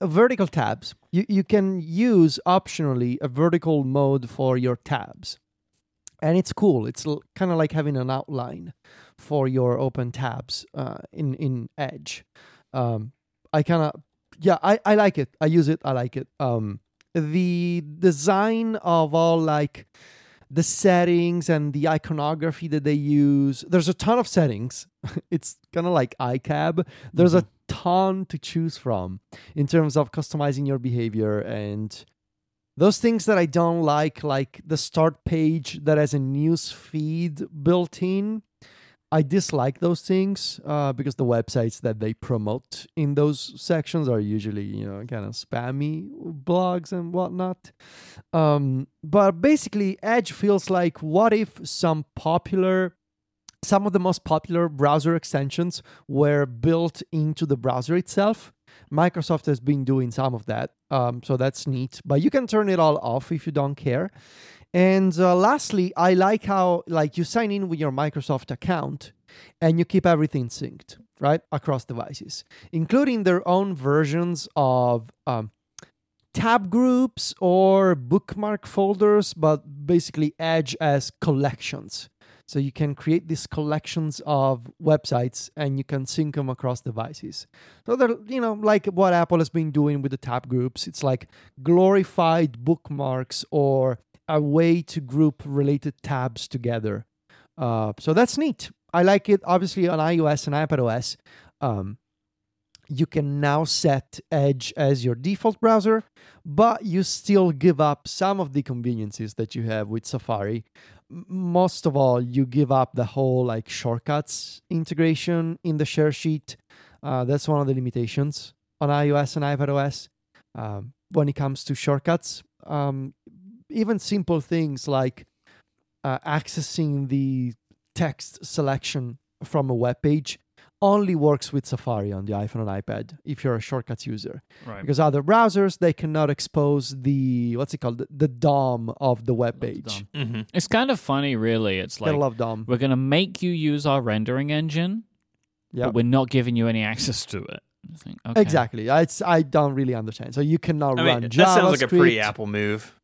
Vertical tabs. You can use optionally a vertical mode for your tabs. And it's cool. It's kind of like having an outline for your open tabs in Edge. I like it. I use it. I like it. The design of all like the settings and the iconography that they use. There's a ton of settings. It's kind of like iCab. There's a ton to choose from in terms of customizing your behavior. And those things that I don't like the start page that has a news feed built in, I dislike those things because the websites that they promote in those sections are usually, kind of spammy blogs and whatnot. But basically, Edge feels like what if some of the most popular browser extensions were built into the browser itself. Microsoft has been doing some of that, so that's neat. But you can turn it all off if you don't care. And lastly, I like how you sign in with your Microsoft account and you keep everything synced, right, across devices, including their own versions of tab groups or bookmark folders, but basically Edge as collections. So you can create these collections of websites and you can sync them across devices. So they're, like what Apple has been doing with the tab groups. It's like glorified bookmarks or a way to group related tabs together. So that's neat. I like it. Obviously, on iOS and iPadOS, you can now set Edge as your default browser, but you still give up some of the conveniences that you have with Safari. Most of all, you give up the whole shortcuts integration in the share sheet. That's one of the limitations on iOS and iPadOS when it comes to shortcuts. Even simple things like accessing the text selection from a web page only works with Safari on the iPhone and iPad if you're a shortcuts user. Right. Because other browsers, they cannot expose the DOM of the web page. Mm-hmm. It's kind of funny, really. It's like, I love DOM. We're going to make you use our rendering engine, but we're not giving you any access to it. I think, okay. Exactly. I don't really understand. So you cannot run JavaScript. That sounds like a pre-Apple move.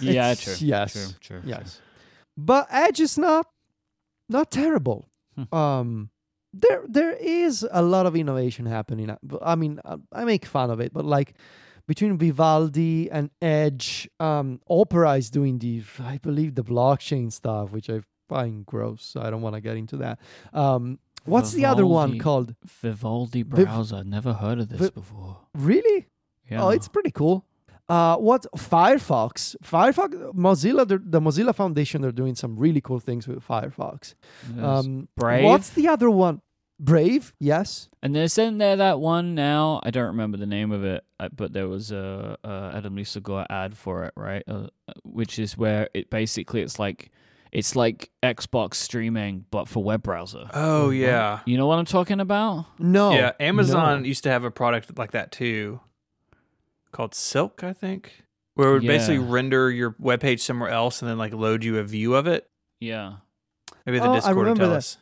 Yeah, true. Yes. True. Yes. But Edge is not terrible. There is a lot of innovation happening. I mean, I make fun of it, but between Vivaldi and Edge, Opera is doing the blockchain stuff, which I find gross. So I don't want to get into that. What's the other one called? Vivaldi browser. Never heard of this before. Really? Yeah. Oh, it's pretty cool. What's Firefox? Mozilla, the Mozilla Foundation, they're doing some really cool things with Firefox. Yes. Brave. What's the other one? Brave, yes. And there's in there that one now. I don't remember the name of it, but there was a Adam Lee Segura ad for it, right? Which is where it basically it's like Xbox streaming, but for web browser. Oh, yeah. You know what I'm talking about? No. Yeah, Amazon used to have a product like that too, called Silk, I think, where it would basically render your webpage somewhere else and then load you a view of it. Yeah. Maybe the Discord will tell us.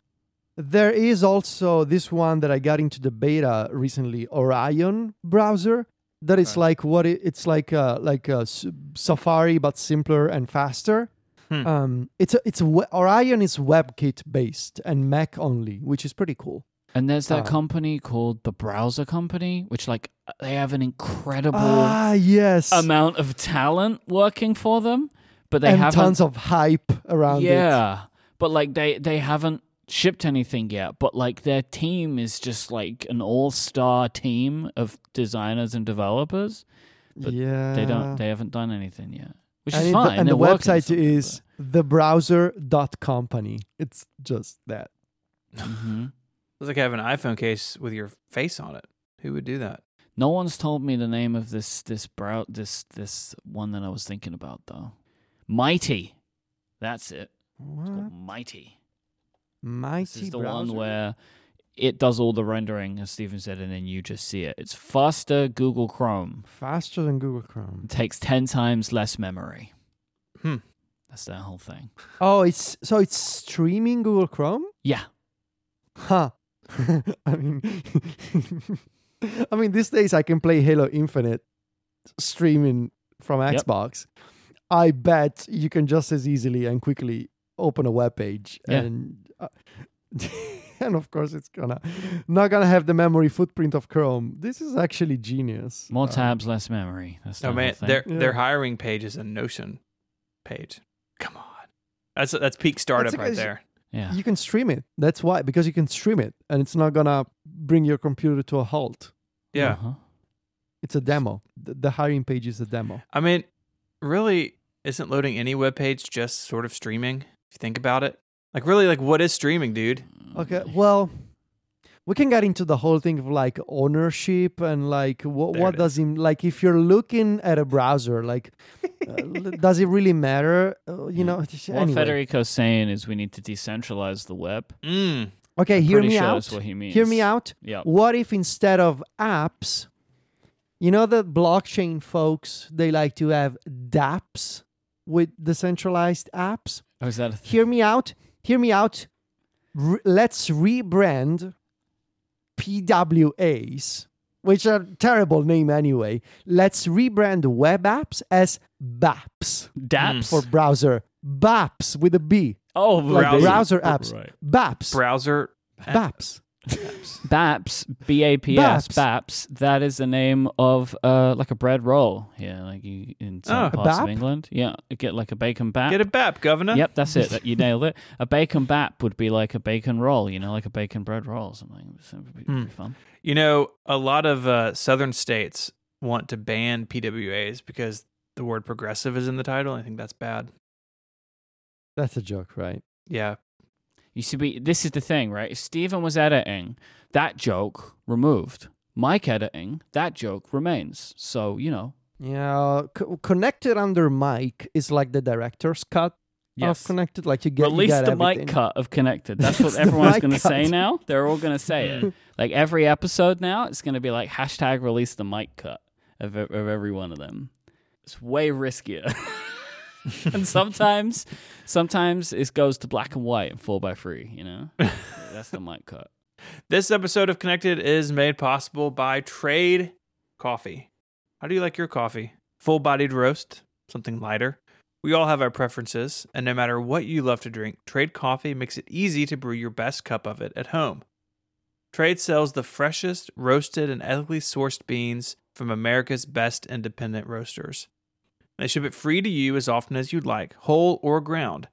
There is also this one that I got into the beta recently, Orion browser, that is Safari, but simpler and faster. Orion is WebKit based and Mac only, which is pretty cool. And there's that company called The Browser Company, which they have an incredible amount of talent working for them, but they have tons of hype around it. Yeah, but they haven't shipped anything yet, but their team is just an all-star team of designers and developers, but they haven't done anything yet. Which is fine. And the website is thebrowser.company. It's just that. Mm-hmm. It's like having an iPhone case with your face on it. Who would do that? No one's told me the name of this one that I was thinking about though. Mighty. That's it. What? It's called Mighty. This is the browser one where it does all the rendering, as Stephen said, and then you just see it. It's faster than Google Chrome. It takes 10 times less memory. That's that whole thing. Oh, it's streaming Google Chrome? Yeah. Huh. I mean, these days I can play Halo Infinite streaming from Xbox. Yep. I bet you can just as easily and quickly open a web page and... and of course, it's not gonna have the memory footprint of Chrome. This is actually genius. More tabs, less memory. That's their hiring page is a Notion page. Come on. That's peak startup right there. Yeah. You can stream it. That's why, because you can stream it, and it's not going to bring your computer to a halt. Yeah. Uh-huh. It's a demo. The hiring page is a demo. I mean, really, isn't loading any web page just sort of streaming, if you think about it? Like, really, like, what is streaming, dude? Okay, well, we can get into the whole thing of, like, ownership and, like, what does it... Like, if you're looking at a browser, like, does it really matter? You know? Anyway. What Federico's saying is we need to decentralize the web. Mm. Okay, hear me out. That's what he means. Hear me out. Yep. What if instead of apps, you know the blockchain folks, they like to have dApps with decentralized apps? Oh, is that a thing? Hear me out. Let's rebrand... PWAs, which are a terrible name anyway. Let's rebrand web apps as BAPs. DApps? For browser. BAPs with a B. Oh, like browser apps. Right. BAPs. Browser BAPs. BAPS, B-A-P-S, BAPS. That is the name of like a bread roll here, like in some parts of England. Yeah, you get like a bacon bap. Get a bap, governor. Yep, that's it. You nailed it. A bacon bap would be like a bacon roll, you know, like a bacon bread roll or something. So it would be pretty fun. You know, a lot of southern states want to ban PWAs because the word progressive is in the title. I think that's bad. That's a joke, right? Yeah. You see, this is the thing, right? If Stephen was editing, that joke removed. Mike editing, that joke remains. So, you know. Yeah, Connected under Mike is like the director's cut of Connected. Like you get the Mike cut of Connected. That's what everyone's going to say now. They're all going to say it. Like every episode now, it's going to be like hashtag release the Mike cut of every one of them. It's way riskier. And sometimes it goes to black and white and 4x3, you know? That's the mic cut. This episode of Connected is made possible by Trade Coffee. How do you like your coffee? Full-bodied roast, something lighter. We all have our preferences, and no matter what you love to drink, Trade Coffee makes it easy to brew your best cup of it at home. Trade sells the freshest, roasted, and ethically sourced beans from America's best independent roasters. They ship it free to you as often as you'd like, whole or ground.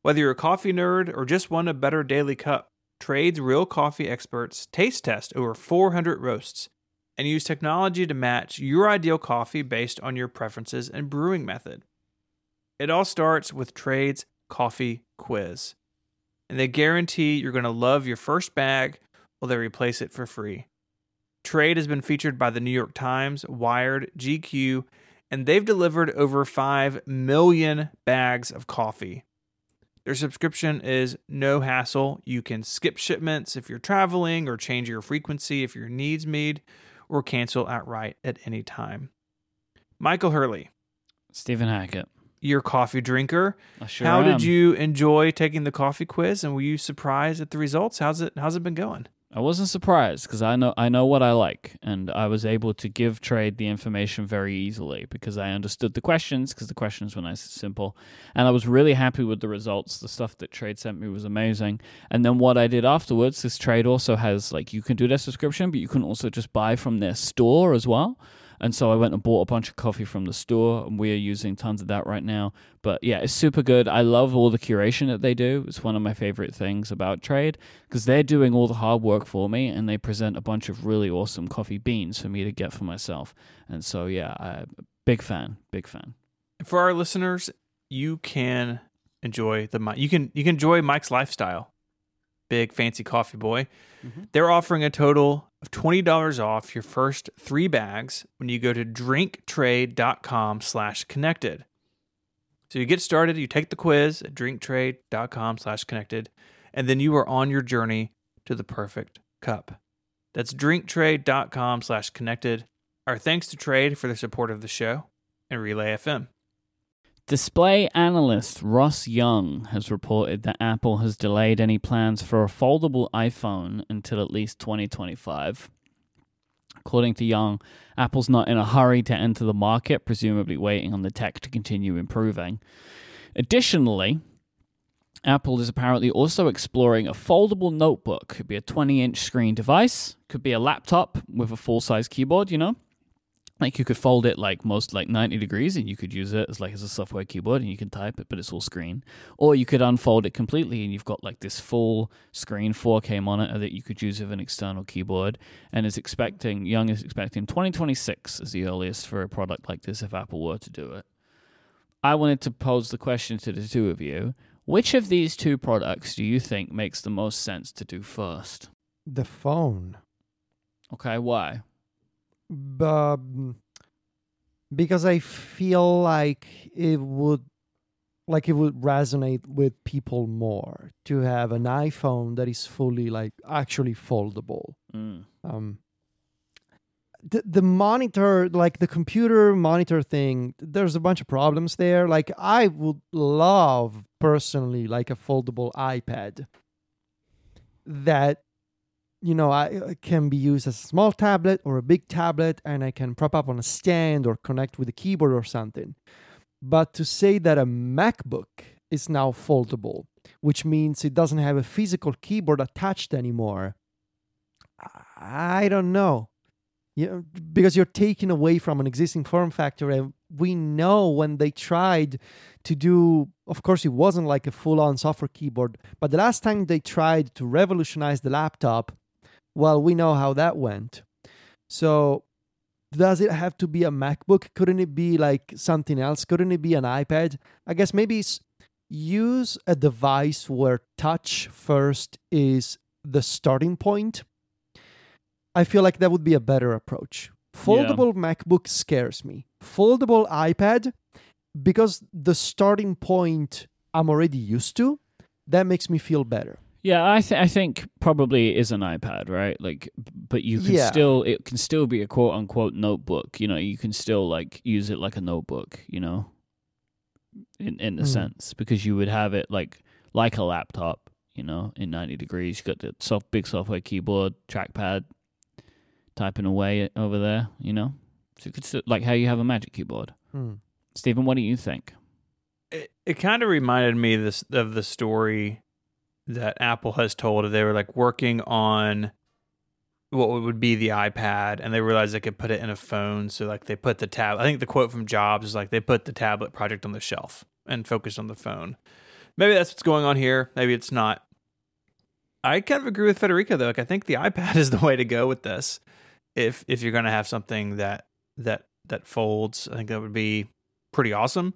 Whether you're a coffee nerd or just want a better daily cup, Trade's real coffee experts taste test over 400 roasts and use technology to match your ideal coffee based on your preferences and brewing method. It all starts with Trade's coffee quiz, and they guarantee you're going to love your first bag while they replace it for free. Trade has been featured by the New York Times, Wired, GQ, and they've delivered over 5 million bags of coffee. Their subscription is no hassle. You can skip shipments if you're traveling or change your frequency if your needs meet or cancel outright at any time. Michael Hurley. Stephen Hackett. You're a coffee drinker. I sure am. How did you enjoy taking the coffee quiz, and were you surprised at the results? How's it been going? I wasn't surprised because I know what I like, and I was able to give Trade the information very easily because I understood the questions were nice and simple, and I was really happy with the results. The stuff that Trade sent me was amazing, and then what I did afterwards is Trade also has, like, you can do their subscription, but you can also just buy from their store as well. And so I went and bought a bunch of coffee from the store, and we are using tons of that right now. But yeah, it's super good. I love all the curation that they do. It's one of my favorite things about Trade because they're doing all the hard work for me, and they present a bunch of really awesome coffee beans for me to get for myself. And so yeah, big fan. For our listeners, you can enjoy you can enjoy Mike's lifestyle. Big fancy coffee boy. Mm-hmm. They're offering a total of $20 off your first 3 bags when you go to drinktrade.com/connected. So you get started, you take the quiz at drinktrade.com/connected, and then you are on your journey to the perfect cup. That's drinktrade.com/connected. Our thanks to Trade for their support of the show and Relay FM. Display analyst Ross Young has reported that Apple has delayed any plans for a foldable iPhone until at least 2025. According to Young, Apple's not in a hurry to enter the market, presumably waiting on the tech to continue improving. Additionally, Apple is apparently also exploring a foldable notebook. Could be a 20-inch screen device, could be a laptop with a full-size keyboard, you know. Like you could fold it like most like 90 degrees and you could use it as like as a software keyboard and you can type it, but it's all screen. Or you could unfold it completely and you've got like this full screen 4K monitor that you could use with an external keyboard. And is expecting, Young is expecting 2026 as the earliest for a product like this if Apple were to do it. I wanted to pose the question to the two of you. Which of these two products do you think makes the most sense to do first? The phone. Okay, why? Because I feel like it would resonate with people more to have an iPhone that is fully like actually foldable. The monitor, like the computer monitor thing, there's a bunch of problems there. Like I would love personally like a foldable iPad that, you know, I can be used as a small tablet or a big tablet, and I can prop up on a stand or connect with a keyboard or something. But to say that a MacBook is now foldable, which means it doesn't have a physical keyboard attached anymore, I don't know. You know, because you're taking away from an existing form factor, and we know when they tried to do, of course, it wasn't like a full-on software keyboard, but the last time they tried to revolutionize the laptop, well, we know how that went. So does it have to be a MacBook? Couldn't it be like something else? Couldn't it be an iPad? I guess maybe use a device where touch first is the starting point. I feel like that would be a better approach. Foldable MacBook scares me. Foldable iPad, because the starting point I'm already used to, that makes me feel better. Yeah, I think probably is an iPad, right? Like, but you can still, it can still be a quote unquote notebook. You know, you can still like use it like a notebook, you know, in a sense, because you would have it like a laptop, you know, in 90 degrees. You've got the big software keyboard, trackpad, typing away over there, you know? So you could still, like how you have a Magic Keyboard. Stephen, what do you think? It kind of reminded me of the story that Apple has told. They were like working on what would be the iPad, and they realized they could put it in a phone. So like they put the tab. I think the quote from Jobs is like they put the tablet project on the shelf and focused on the phone. Maybe that's what's going on here. Maybe it's not. I kind of agree with Federico though. Like I think the iPad is the way to go with this. If you're going to have something that folds, I think that would be pretty awesome.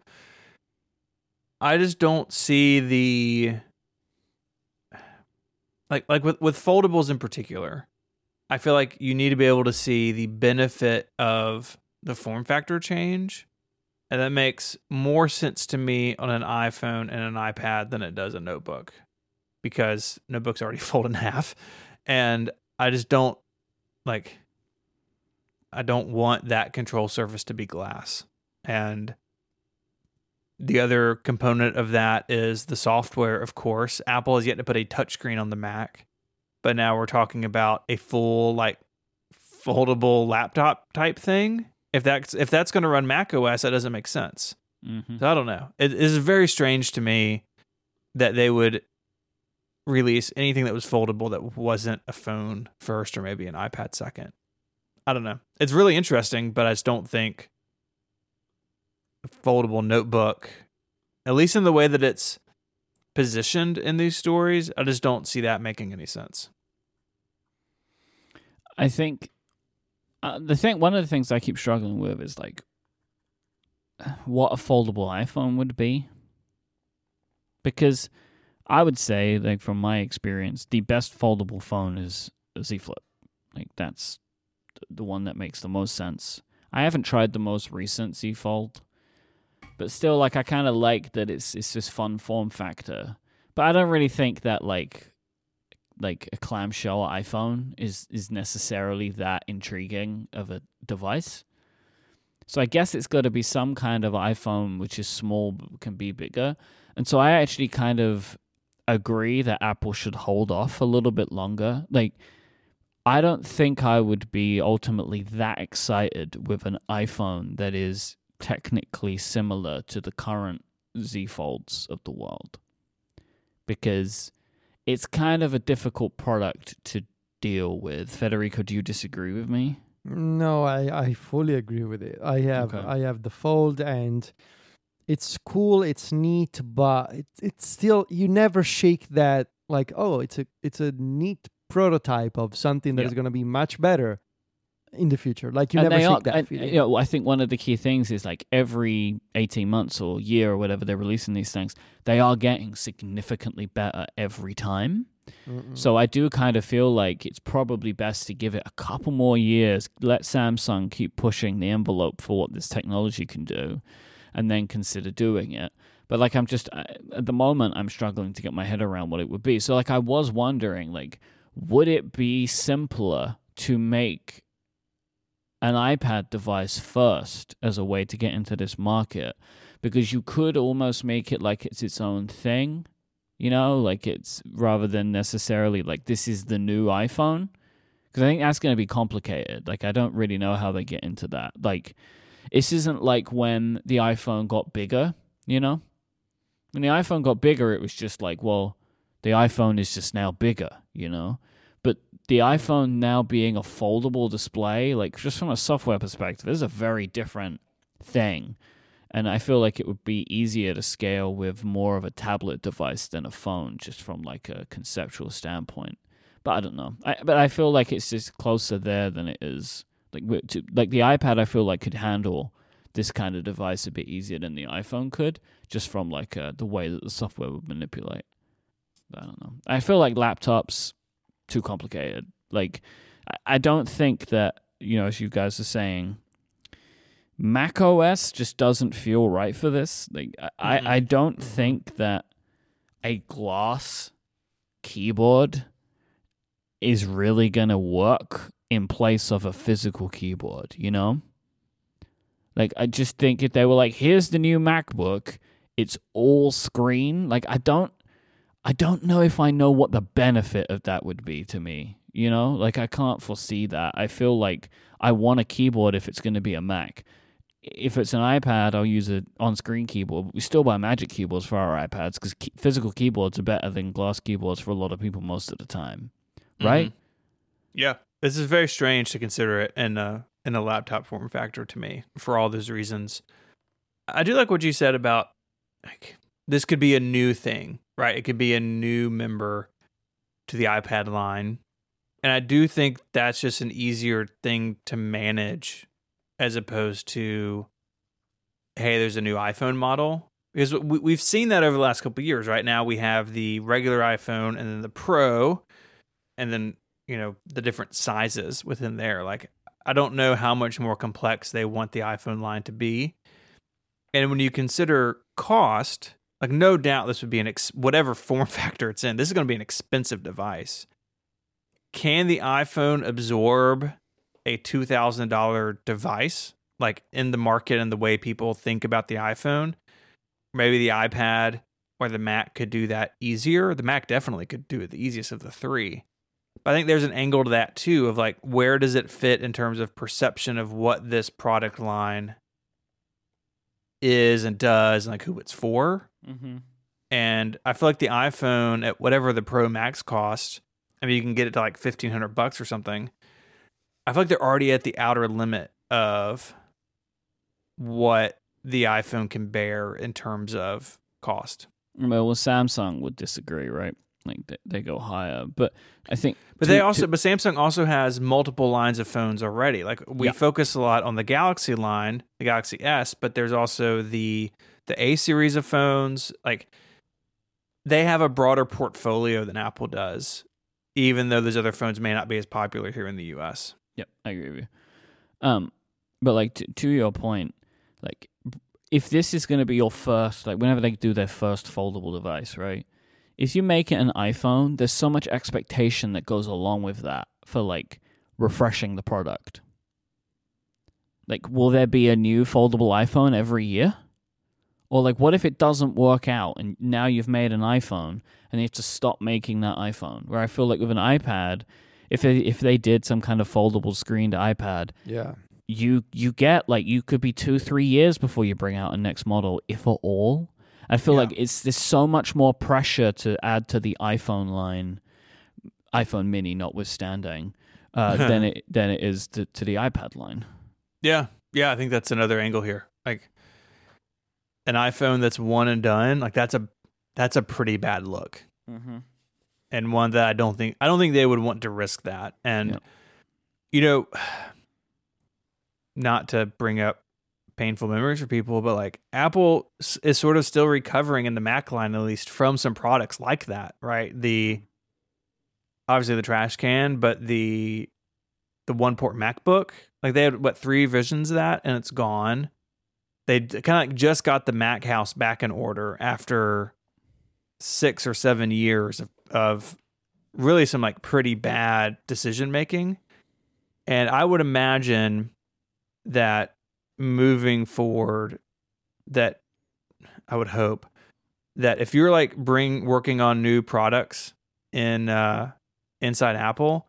I just don't see the like with foldables in particular. I feel like you need to be able to see the benefit of the form factor change, and that makes more sense to me on an iPhone and an iPad than it does a notebook, because notebooks already fold in half, and I just don't like. I don't want that control surface to be glass. And the other component of that is the software, of course. Apple has yet to put a touchscreen on the Mac, but now we're talking about a full, like, foldable laptop type thing. If that's going to run Mac OS, that doesn't make sense. Mm-hmm. So I don't know. It is very strange to me that they would release anything that was foldable that wasn't a phone first or maybe an iPad second. I don't know. It's really interesting, but I just don't think a foldable notebook, at least in the way that it's positioned in these stories, I just don't see that making any sense. I think one of the things I keep struggling with is like what a foldable iPhone would be, because I would say, like from my experience, the best foldable phone is a Z Flip. Like that's the one that makes the most sense. I haven't tried the most recent Z Fold, but still, like, I kind of like that it's this fun form factor. But I don't really think that like a clamshell iPhone is necessarily that intriguing of a device. So I guess it's got to be some kind of iPhone which is small but can be bigger. And so I actually kind of agree that Apple should hold off a little bit longer. Like, I don't think I would be ultimately that excited with an iPhone that is technically similar to the current Z Folds of the world, because it's kind of a difficult product to deal with. Federico, do you disagree with me? No, I fully agree with it. I have the Fold, and it's cool, it's neat, but it's still, you never shake that like, oh, it's a neat prototype of something that is going to be much better in the future. Like, you and never shake that feeling. Yeah, well, I think one of the key things is, like, every 18 months or year or whatever they're releasing these things, they are getting significantly better every time. Mm-mm. So I do kind of feel like it's probably best to give it a couple more years, let Samsung keep pushing the envelope for what this technology can do, and then consider doing it. But, like, at the moment, I'm struggling to get my head around what it would be. So, like, I was wondering, like, would it be simpler to make an iPad device first as a way to get into this market? Because you could almost make it like it's its own thing, you know, like it's rather than necessarily like this is the new iPhone. Because I think that's going to be complicated. Like, I don't really know how they get into that. Like, this isn't like when the iPhone got bigger, you know? When the iPhone got bigger, it was just like, well, the iPhone is just now bigger, you know? But the iPhone now being a foldable display, like just from a software perspective, is a very different thing. And I feel like it would be easier to scale with more of a tablet device than a phone, just from like a conceptual standpoint. But I don't know. But I feel like it's just closer there than it is. Like the iPad, I feel like could handle this kind of device a bit easier than the iPhone could, just from like the way that the software would manipulate. But I don't know. I feel like laptops, too complicated. Like, I don't think that, you know, as you guys are saying, Mac OS just doesn't feel right for this. Like, I don't think that a glass keyboard is really gonna work in place of a physical keyboard, you know? Like, I just think if they were like, here's the new MacBook, it's all screen, like, I don't know if I know what the benefit of that would be to me, you know? Like, I can't foresee that. I feel like I want a keyboard if it's going to be a Mac. If it's an iPad, I'll use an on-screen keyboard. We still buy Magic Keyboards for our iPads because physical keyboards are better than glass keyboards for a lot of people most of the time, right? Mm-hmm. Yeah. This is very strange to consider it in a laptop form factor to me for all those reasons. I do like what you said about, like, this could be a new thing, right? It could be a new member to the iPad line. And I do think that's just an easier thing to manage as opposed to, hey, there's a new iPhone model. Because we've seen that over the last couple of years. Right now we have the regular iPhone and then the Pro and then, you know, the different sizes within there. Like, I don't know how much more complex they want the iPhone line to be. And when you consider cost, like, no doubt this would be whatever form factor it's in, this is going to be an expensive device. Can the iPhone absorb a $2,000 device, like, in the market and the way people think about the iPhone? Maybe the iPad or the Mac could do that easier. The Mac definitely could do it the easiest of the three. But I think there's an angle to that too, of like, where does it fit in terms of perception of what this product line is and does, and like who it's for. Mm-hmm. And I feel like the iPhone at whatever the Pro Max cost, I mean, you can get it to like $1,500 or something. I feel like they're already at the outer limit of what the iPhone can bear in terms of cost. Well, Samsung would disagree, right? Like, they go higher, but I think. But Samsung also has multiple lines of phones already. Like, we focus a lot on the Galaxy line, the Galaxy S, but there's also the A series of phones. Like, they have a broader portfolio than Apple does, even though those other phones may not be as popular here in the U.S. Yep, I agree with you. But like to your point, like, if this is going to be your first, like, whenever they do their first foldable device, right? If you make it an iPhone, there's so much expectation that goes along with that for, like, refreshing the product. Like, will there be a new foldable iPhone every year? Or, like, what if it doesn't work out and now you've made an iPhone and you have to stop making that iPhone? Where I feel like with an iPad, if they did some kind of foldable screen to iPad, you get, like, you could be 2-3 years before you bring out a next model, if at all. I feel like there's so much more pressure to add to the iPhone line, iPhone Mini notwithstanding, than it is to the iPad line. Yeah, I think that's another angle here. Like an iPhone that's one and done, like that's a pretty bad look, mm-hmm. and one that I don't think they would want to risk that. And you know, not to bring up painful memories for people, but like Apple is sort of still recovering in the Mac line, at least, from some products like that, right? Obviously the trash can, but the one port MacBook, like they had 3 versions of that, and it's gone. They kind of just got the Mac house back in order after 6 or 7 years of really some like pretty bad decision making. And I would imagine that moving forward, that I would hope that if you're like working on new products in inside Apple,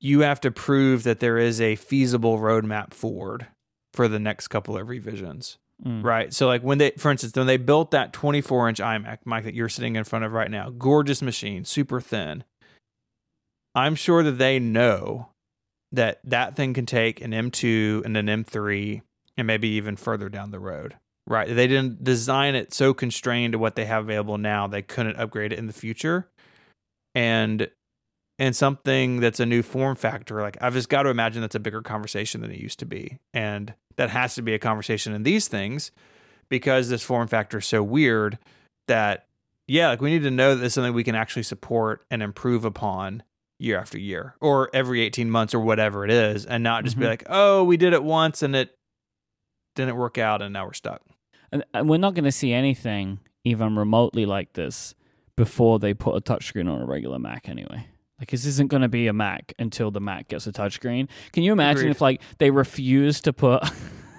you have to prove that there is a feasible roadmap forward for the next couple of revisions, right? So like for instance, when they built that 24-inch iMac, Mike, that you're sitting in front of right now, gorgeous machine, super thin. I'm sure that they know that thing can take an M2 and an M3 and maybe even further down the road, right? They didn't design it so constrained to what they have available now, they couldn't upgrade it in the future. And something that's a new form factor, like I've just got to imagine that's a bigger conversation than it used to be. And that has to be a conversation in these things, because this form factor is so weird that, like we need to know that it's something we can actually support and improve upon year after year or every 18 months or whatever it is, and not just be like, oh, we did it once and it didn't work out and now we're stuck. And we're not going to see anything even remotely like this before they put a touchscreen on a regular Mac anyway. Like, this isn't going to be a Mac until the Mac gets a touchscreen. Can you imagine if, like, they refuse to put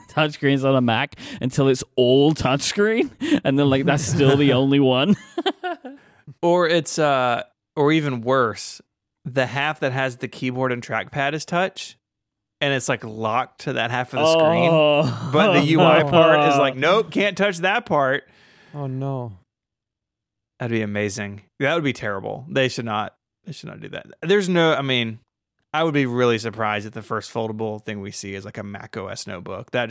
touchscreens on a Mac until it's all touchscreen? And then, like, that's still the only one? Or it's, or even worse, the half that has the keyboard and trackpad is touch, and it's, like, locked to that half of the screen. But the UI part is like, nope, can't touch that part. Oh, no. That'd be amazing. That would be terrible. They should not do that. I would be really surprised if the first foldable thing we see is like a Mac OS notebook. That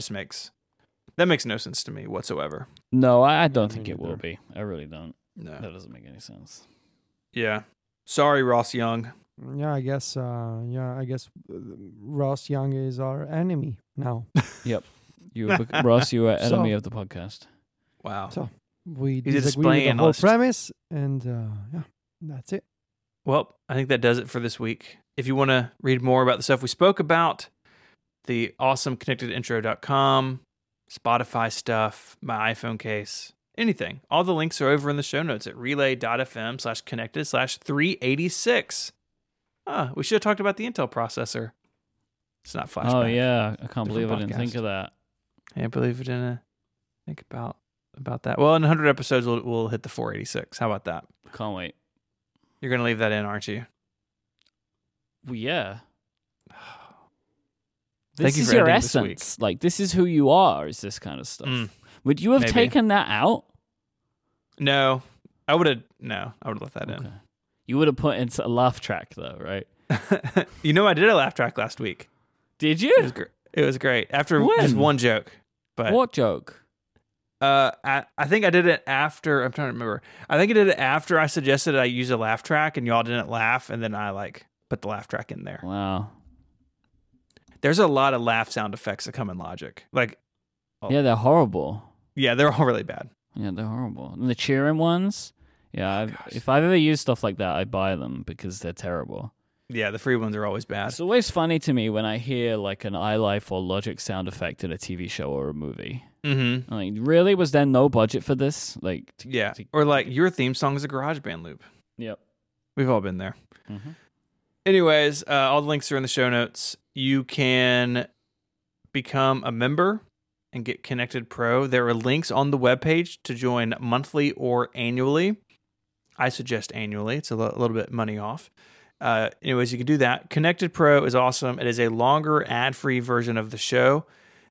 makes no sense to me whatsoever. No, I don't think it will be. I really don't. No. That doesn't make any sense. Yeah. Sorry, Ross Young. Yeah, I guess Ross Young is our enemy now. Yep. Ross, you are enemy of the podcast. Wow. So we disagree with the whole premise, and that's it. Well, I think that does it for this week. If you want to read more about the stuff we spoke about, the awesome connectedintro.com, Spotify stuff, my iPhone case, anything, all the links are over in the show notes at relay.fm/connected/386. We should have talked about the Intel processor. It's not flashback. Oh, yeah. I can't believe I didn't think of that. I can't believe I didn't think about that. Well, in 100 episodes, we'll hit the 486. How about that? Can't wait. You're going to leave that in, aren't you? Well, yeah. This is your essence. Like, this is who you are, is this kind of stuff. Would you have taken that out? No. I would have left that in. You would have put in a laugh track, though, right? I did a laugh track last week. Did you? It was great. After just one joke. But what joke? I think I did it after. I'm trying to remember. I think I did it after I suggested I use a laugh track, and y'all didn't laugh, and then I put the laugh track in there. Wow. There's a lot of laugh sound effects that come in Logic. Yeah, they're horrible. Yeah, they're all really bad. Yeah, they're horrible. And the cheering ones. Yeah, if I've ever used stuff like that, I buy them because they're terrible. Yeah, the free ones are always bad. It's always funny to me when I hear like an iLife or Logic sound effect in a TV show or a movie. Mm-hmm. Like, really? Was there no budget for this? Like, or like your theme song is a GarageBand loop. Yep. We've all been there. Mm-hmm. Anyways, all the links are in the show notes. You can become a member and get Connected Pro. There are links on the webpage to join monthly or annually. I suggest annually. It's a little bit money off. Anyways, you can do that. Connected Pro is awesome. It is a longer ad-free version of the show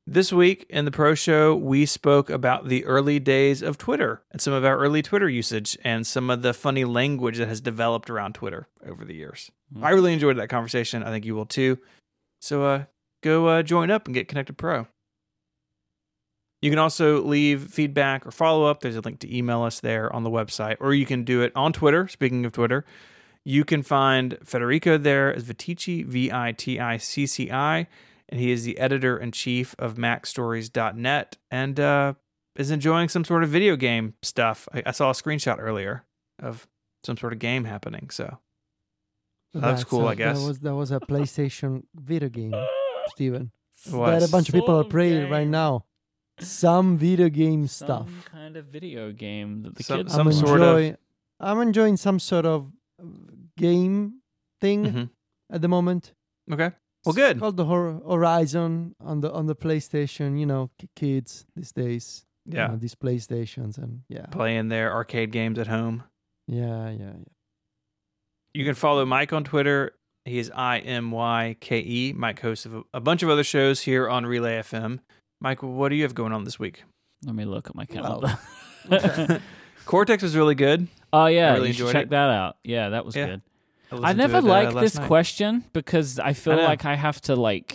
This week in the Pro Show, we spoke about the early days of Twitter and some of our early Twitter usage and some of the funny language that has developed around Twitter over the years. Mm-hmm. I really enjoyed that conversation. I think you will too. So go join up and get Connected Pro. You can also leave feedback or follow up. There's a link to email us there on the website, or you can do it on Twitter. Speaking of Twitter, you can find Federico there as Viticci, Viticci. And he is the editor-in-chief of MacStories.net and is enjoying some sort of video game stuff. I saw a screenshot earlier of some sort of game happening, so that's cool, I guess. That was a PlayStation video game, Steven. That a bunch of people are playing right now. Some video game stuff. Some kind of video game. That the kids I'm enjoying some sort of game thing at the moment. Okay. Well, good. It's called the Horizon on the PlayStation. You know, kids these days. Yeah. You know, these PlayStations and playing their arcade games at home. Yeah. You can follow Mike on Twitter. He is IMYKE. Mike hosts a bunch of other shows here on Relay FM. Mike, what do you have going on this week? Let me look at my calendar. Well, Cortex was really good. Oh yeah, I really enjoyed it. Check that out. Yeah, that was good. I never liked this question because I feel like I have to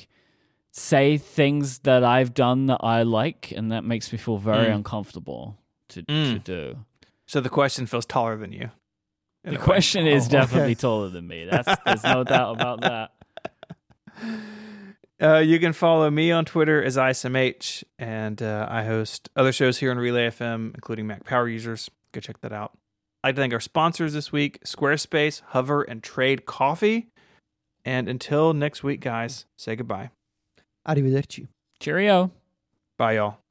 say things that I've done that I like, and that makes me feel very uncomfortable to do. So the question feels taller than you. The question is definitely taller than me. There's no doubt about that. You can follow me on Twitter as ISMH, and I host other shows here on Relay FM, including Mac Power Users. Go check that out. I'd like to thank our sponsors this week, Squarespace, Hover, and Trade Coffee. And until next week, guys, say goodbye. Arrivederci. Cheerio. Bye, y'all.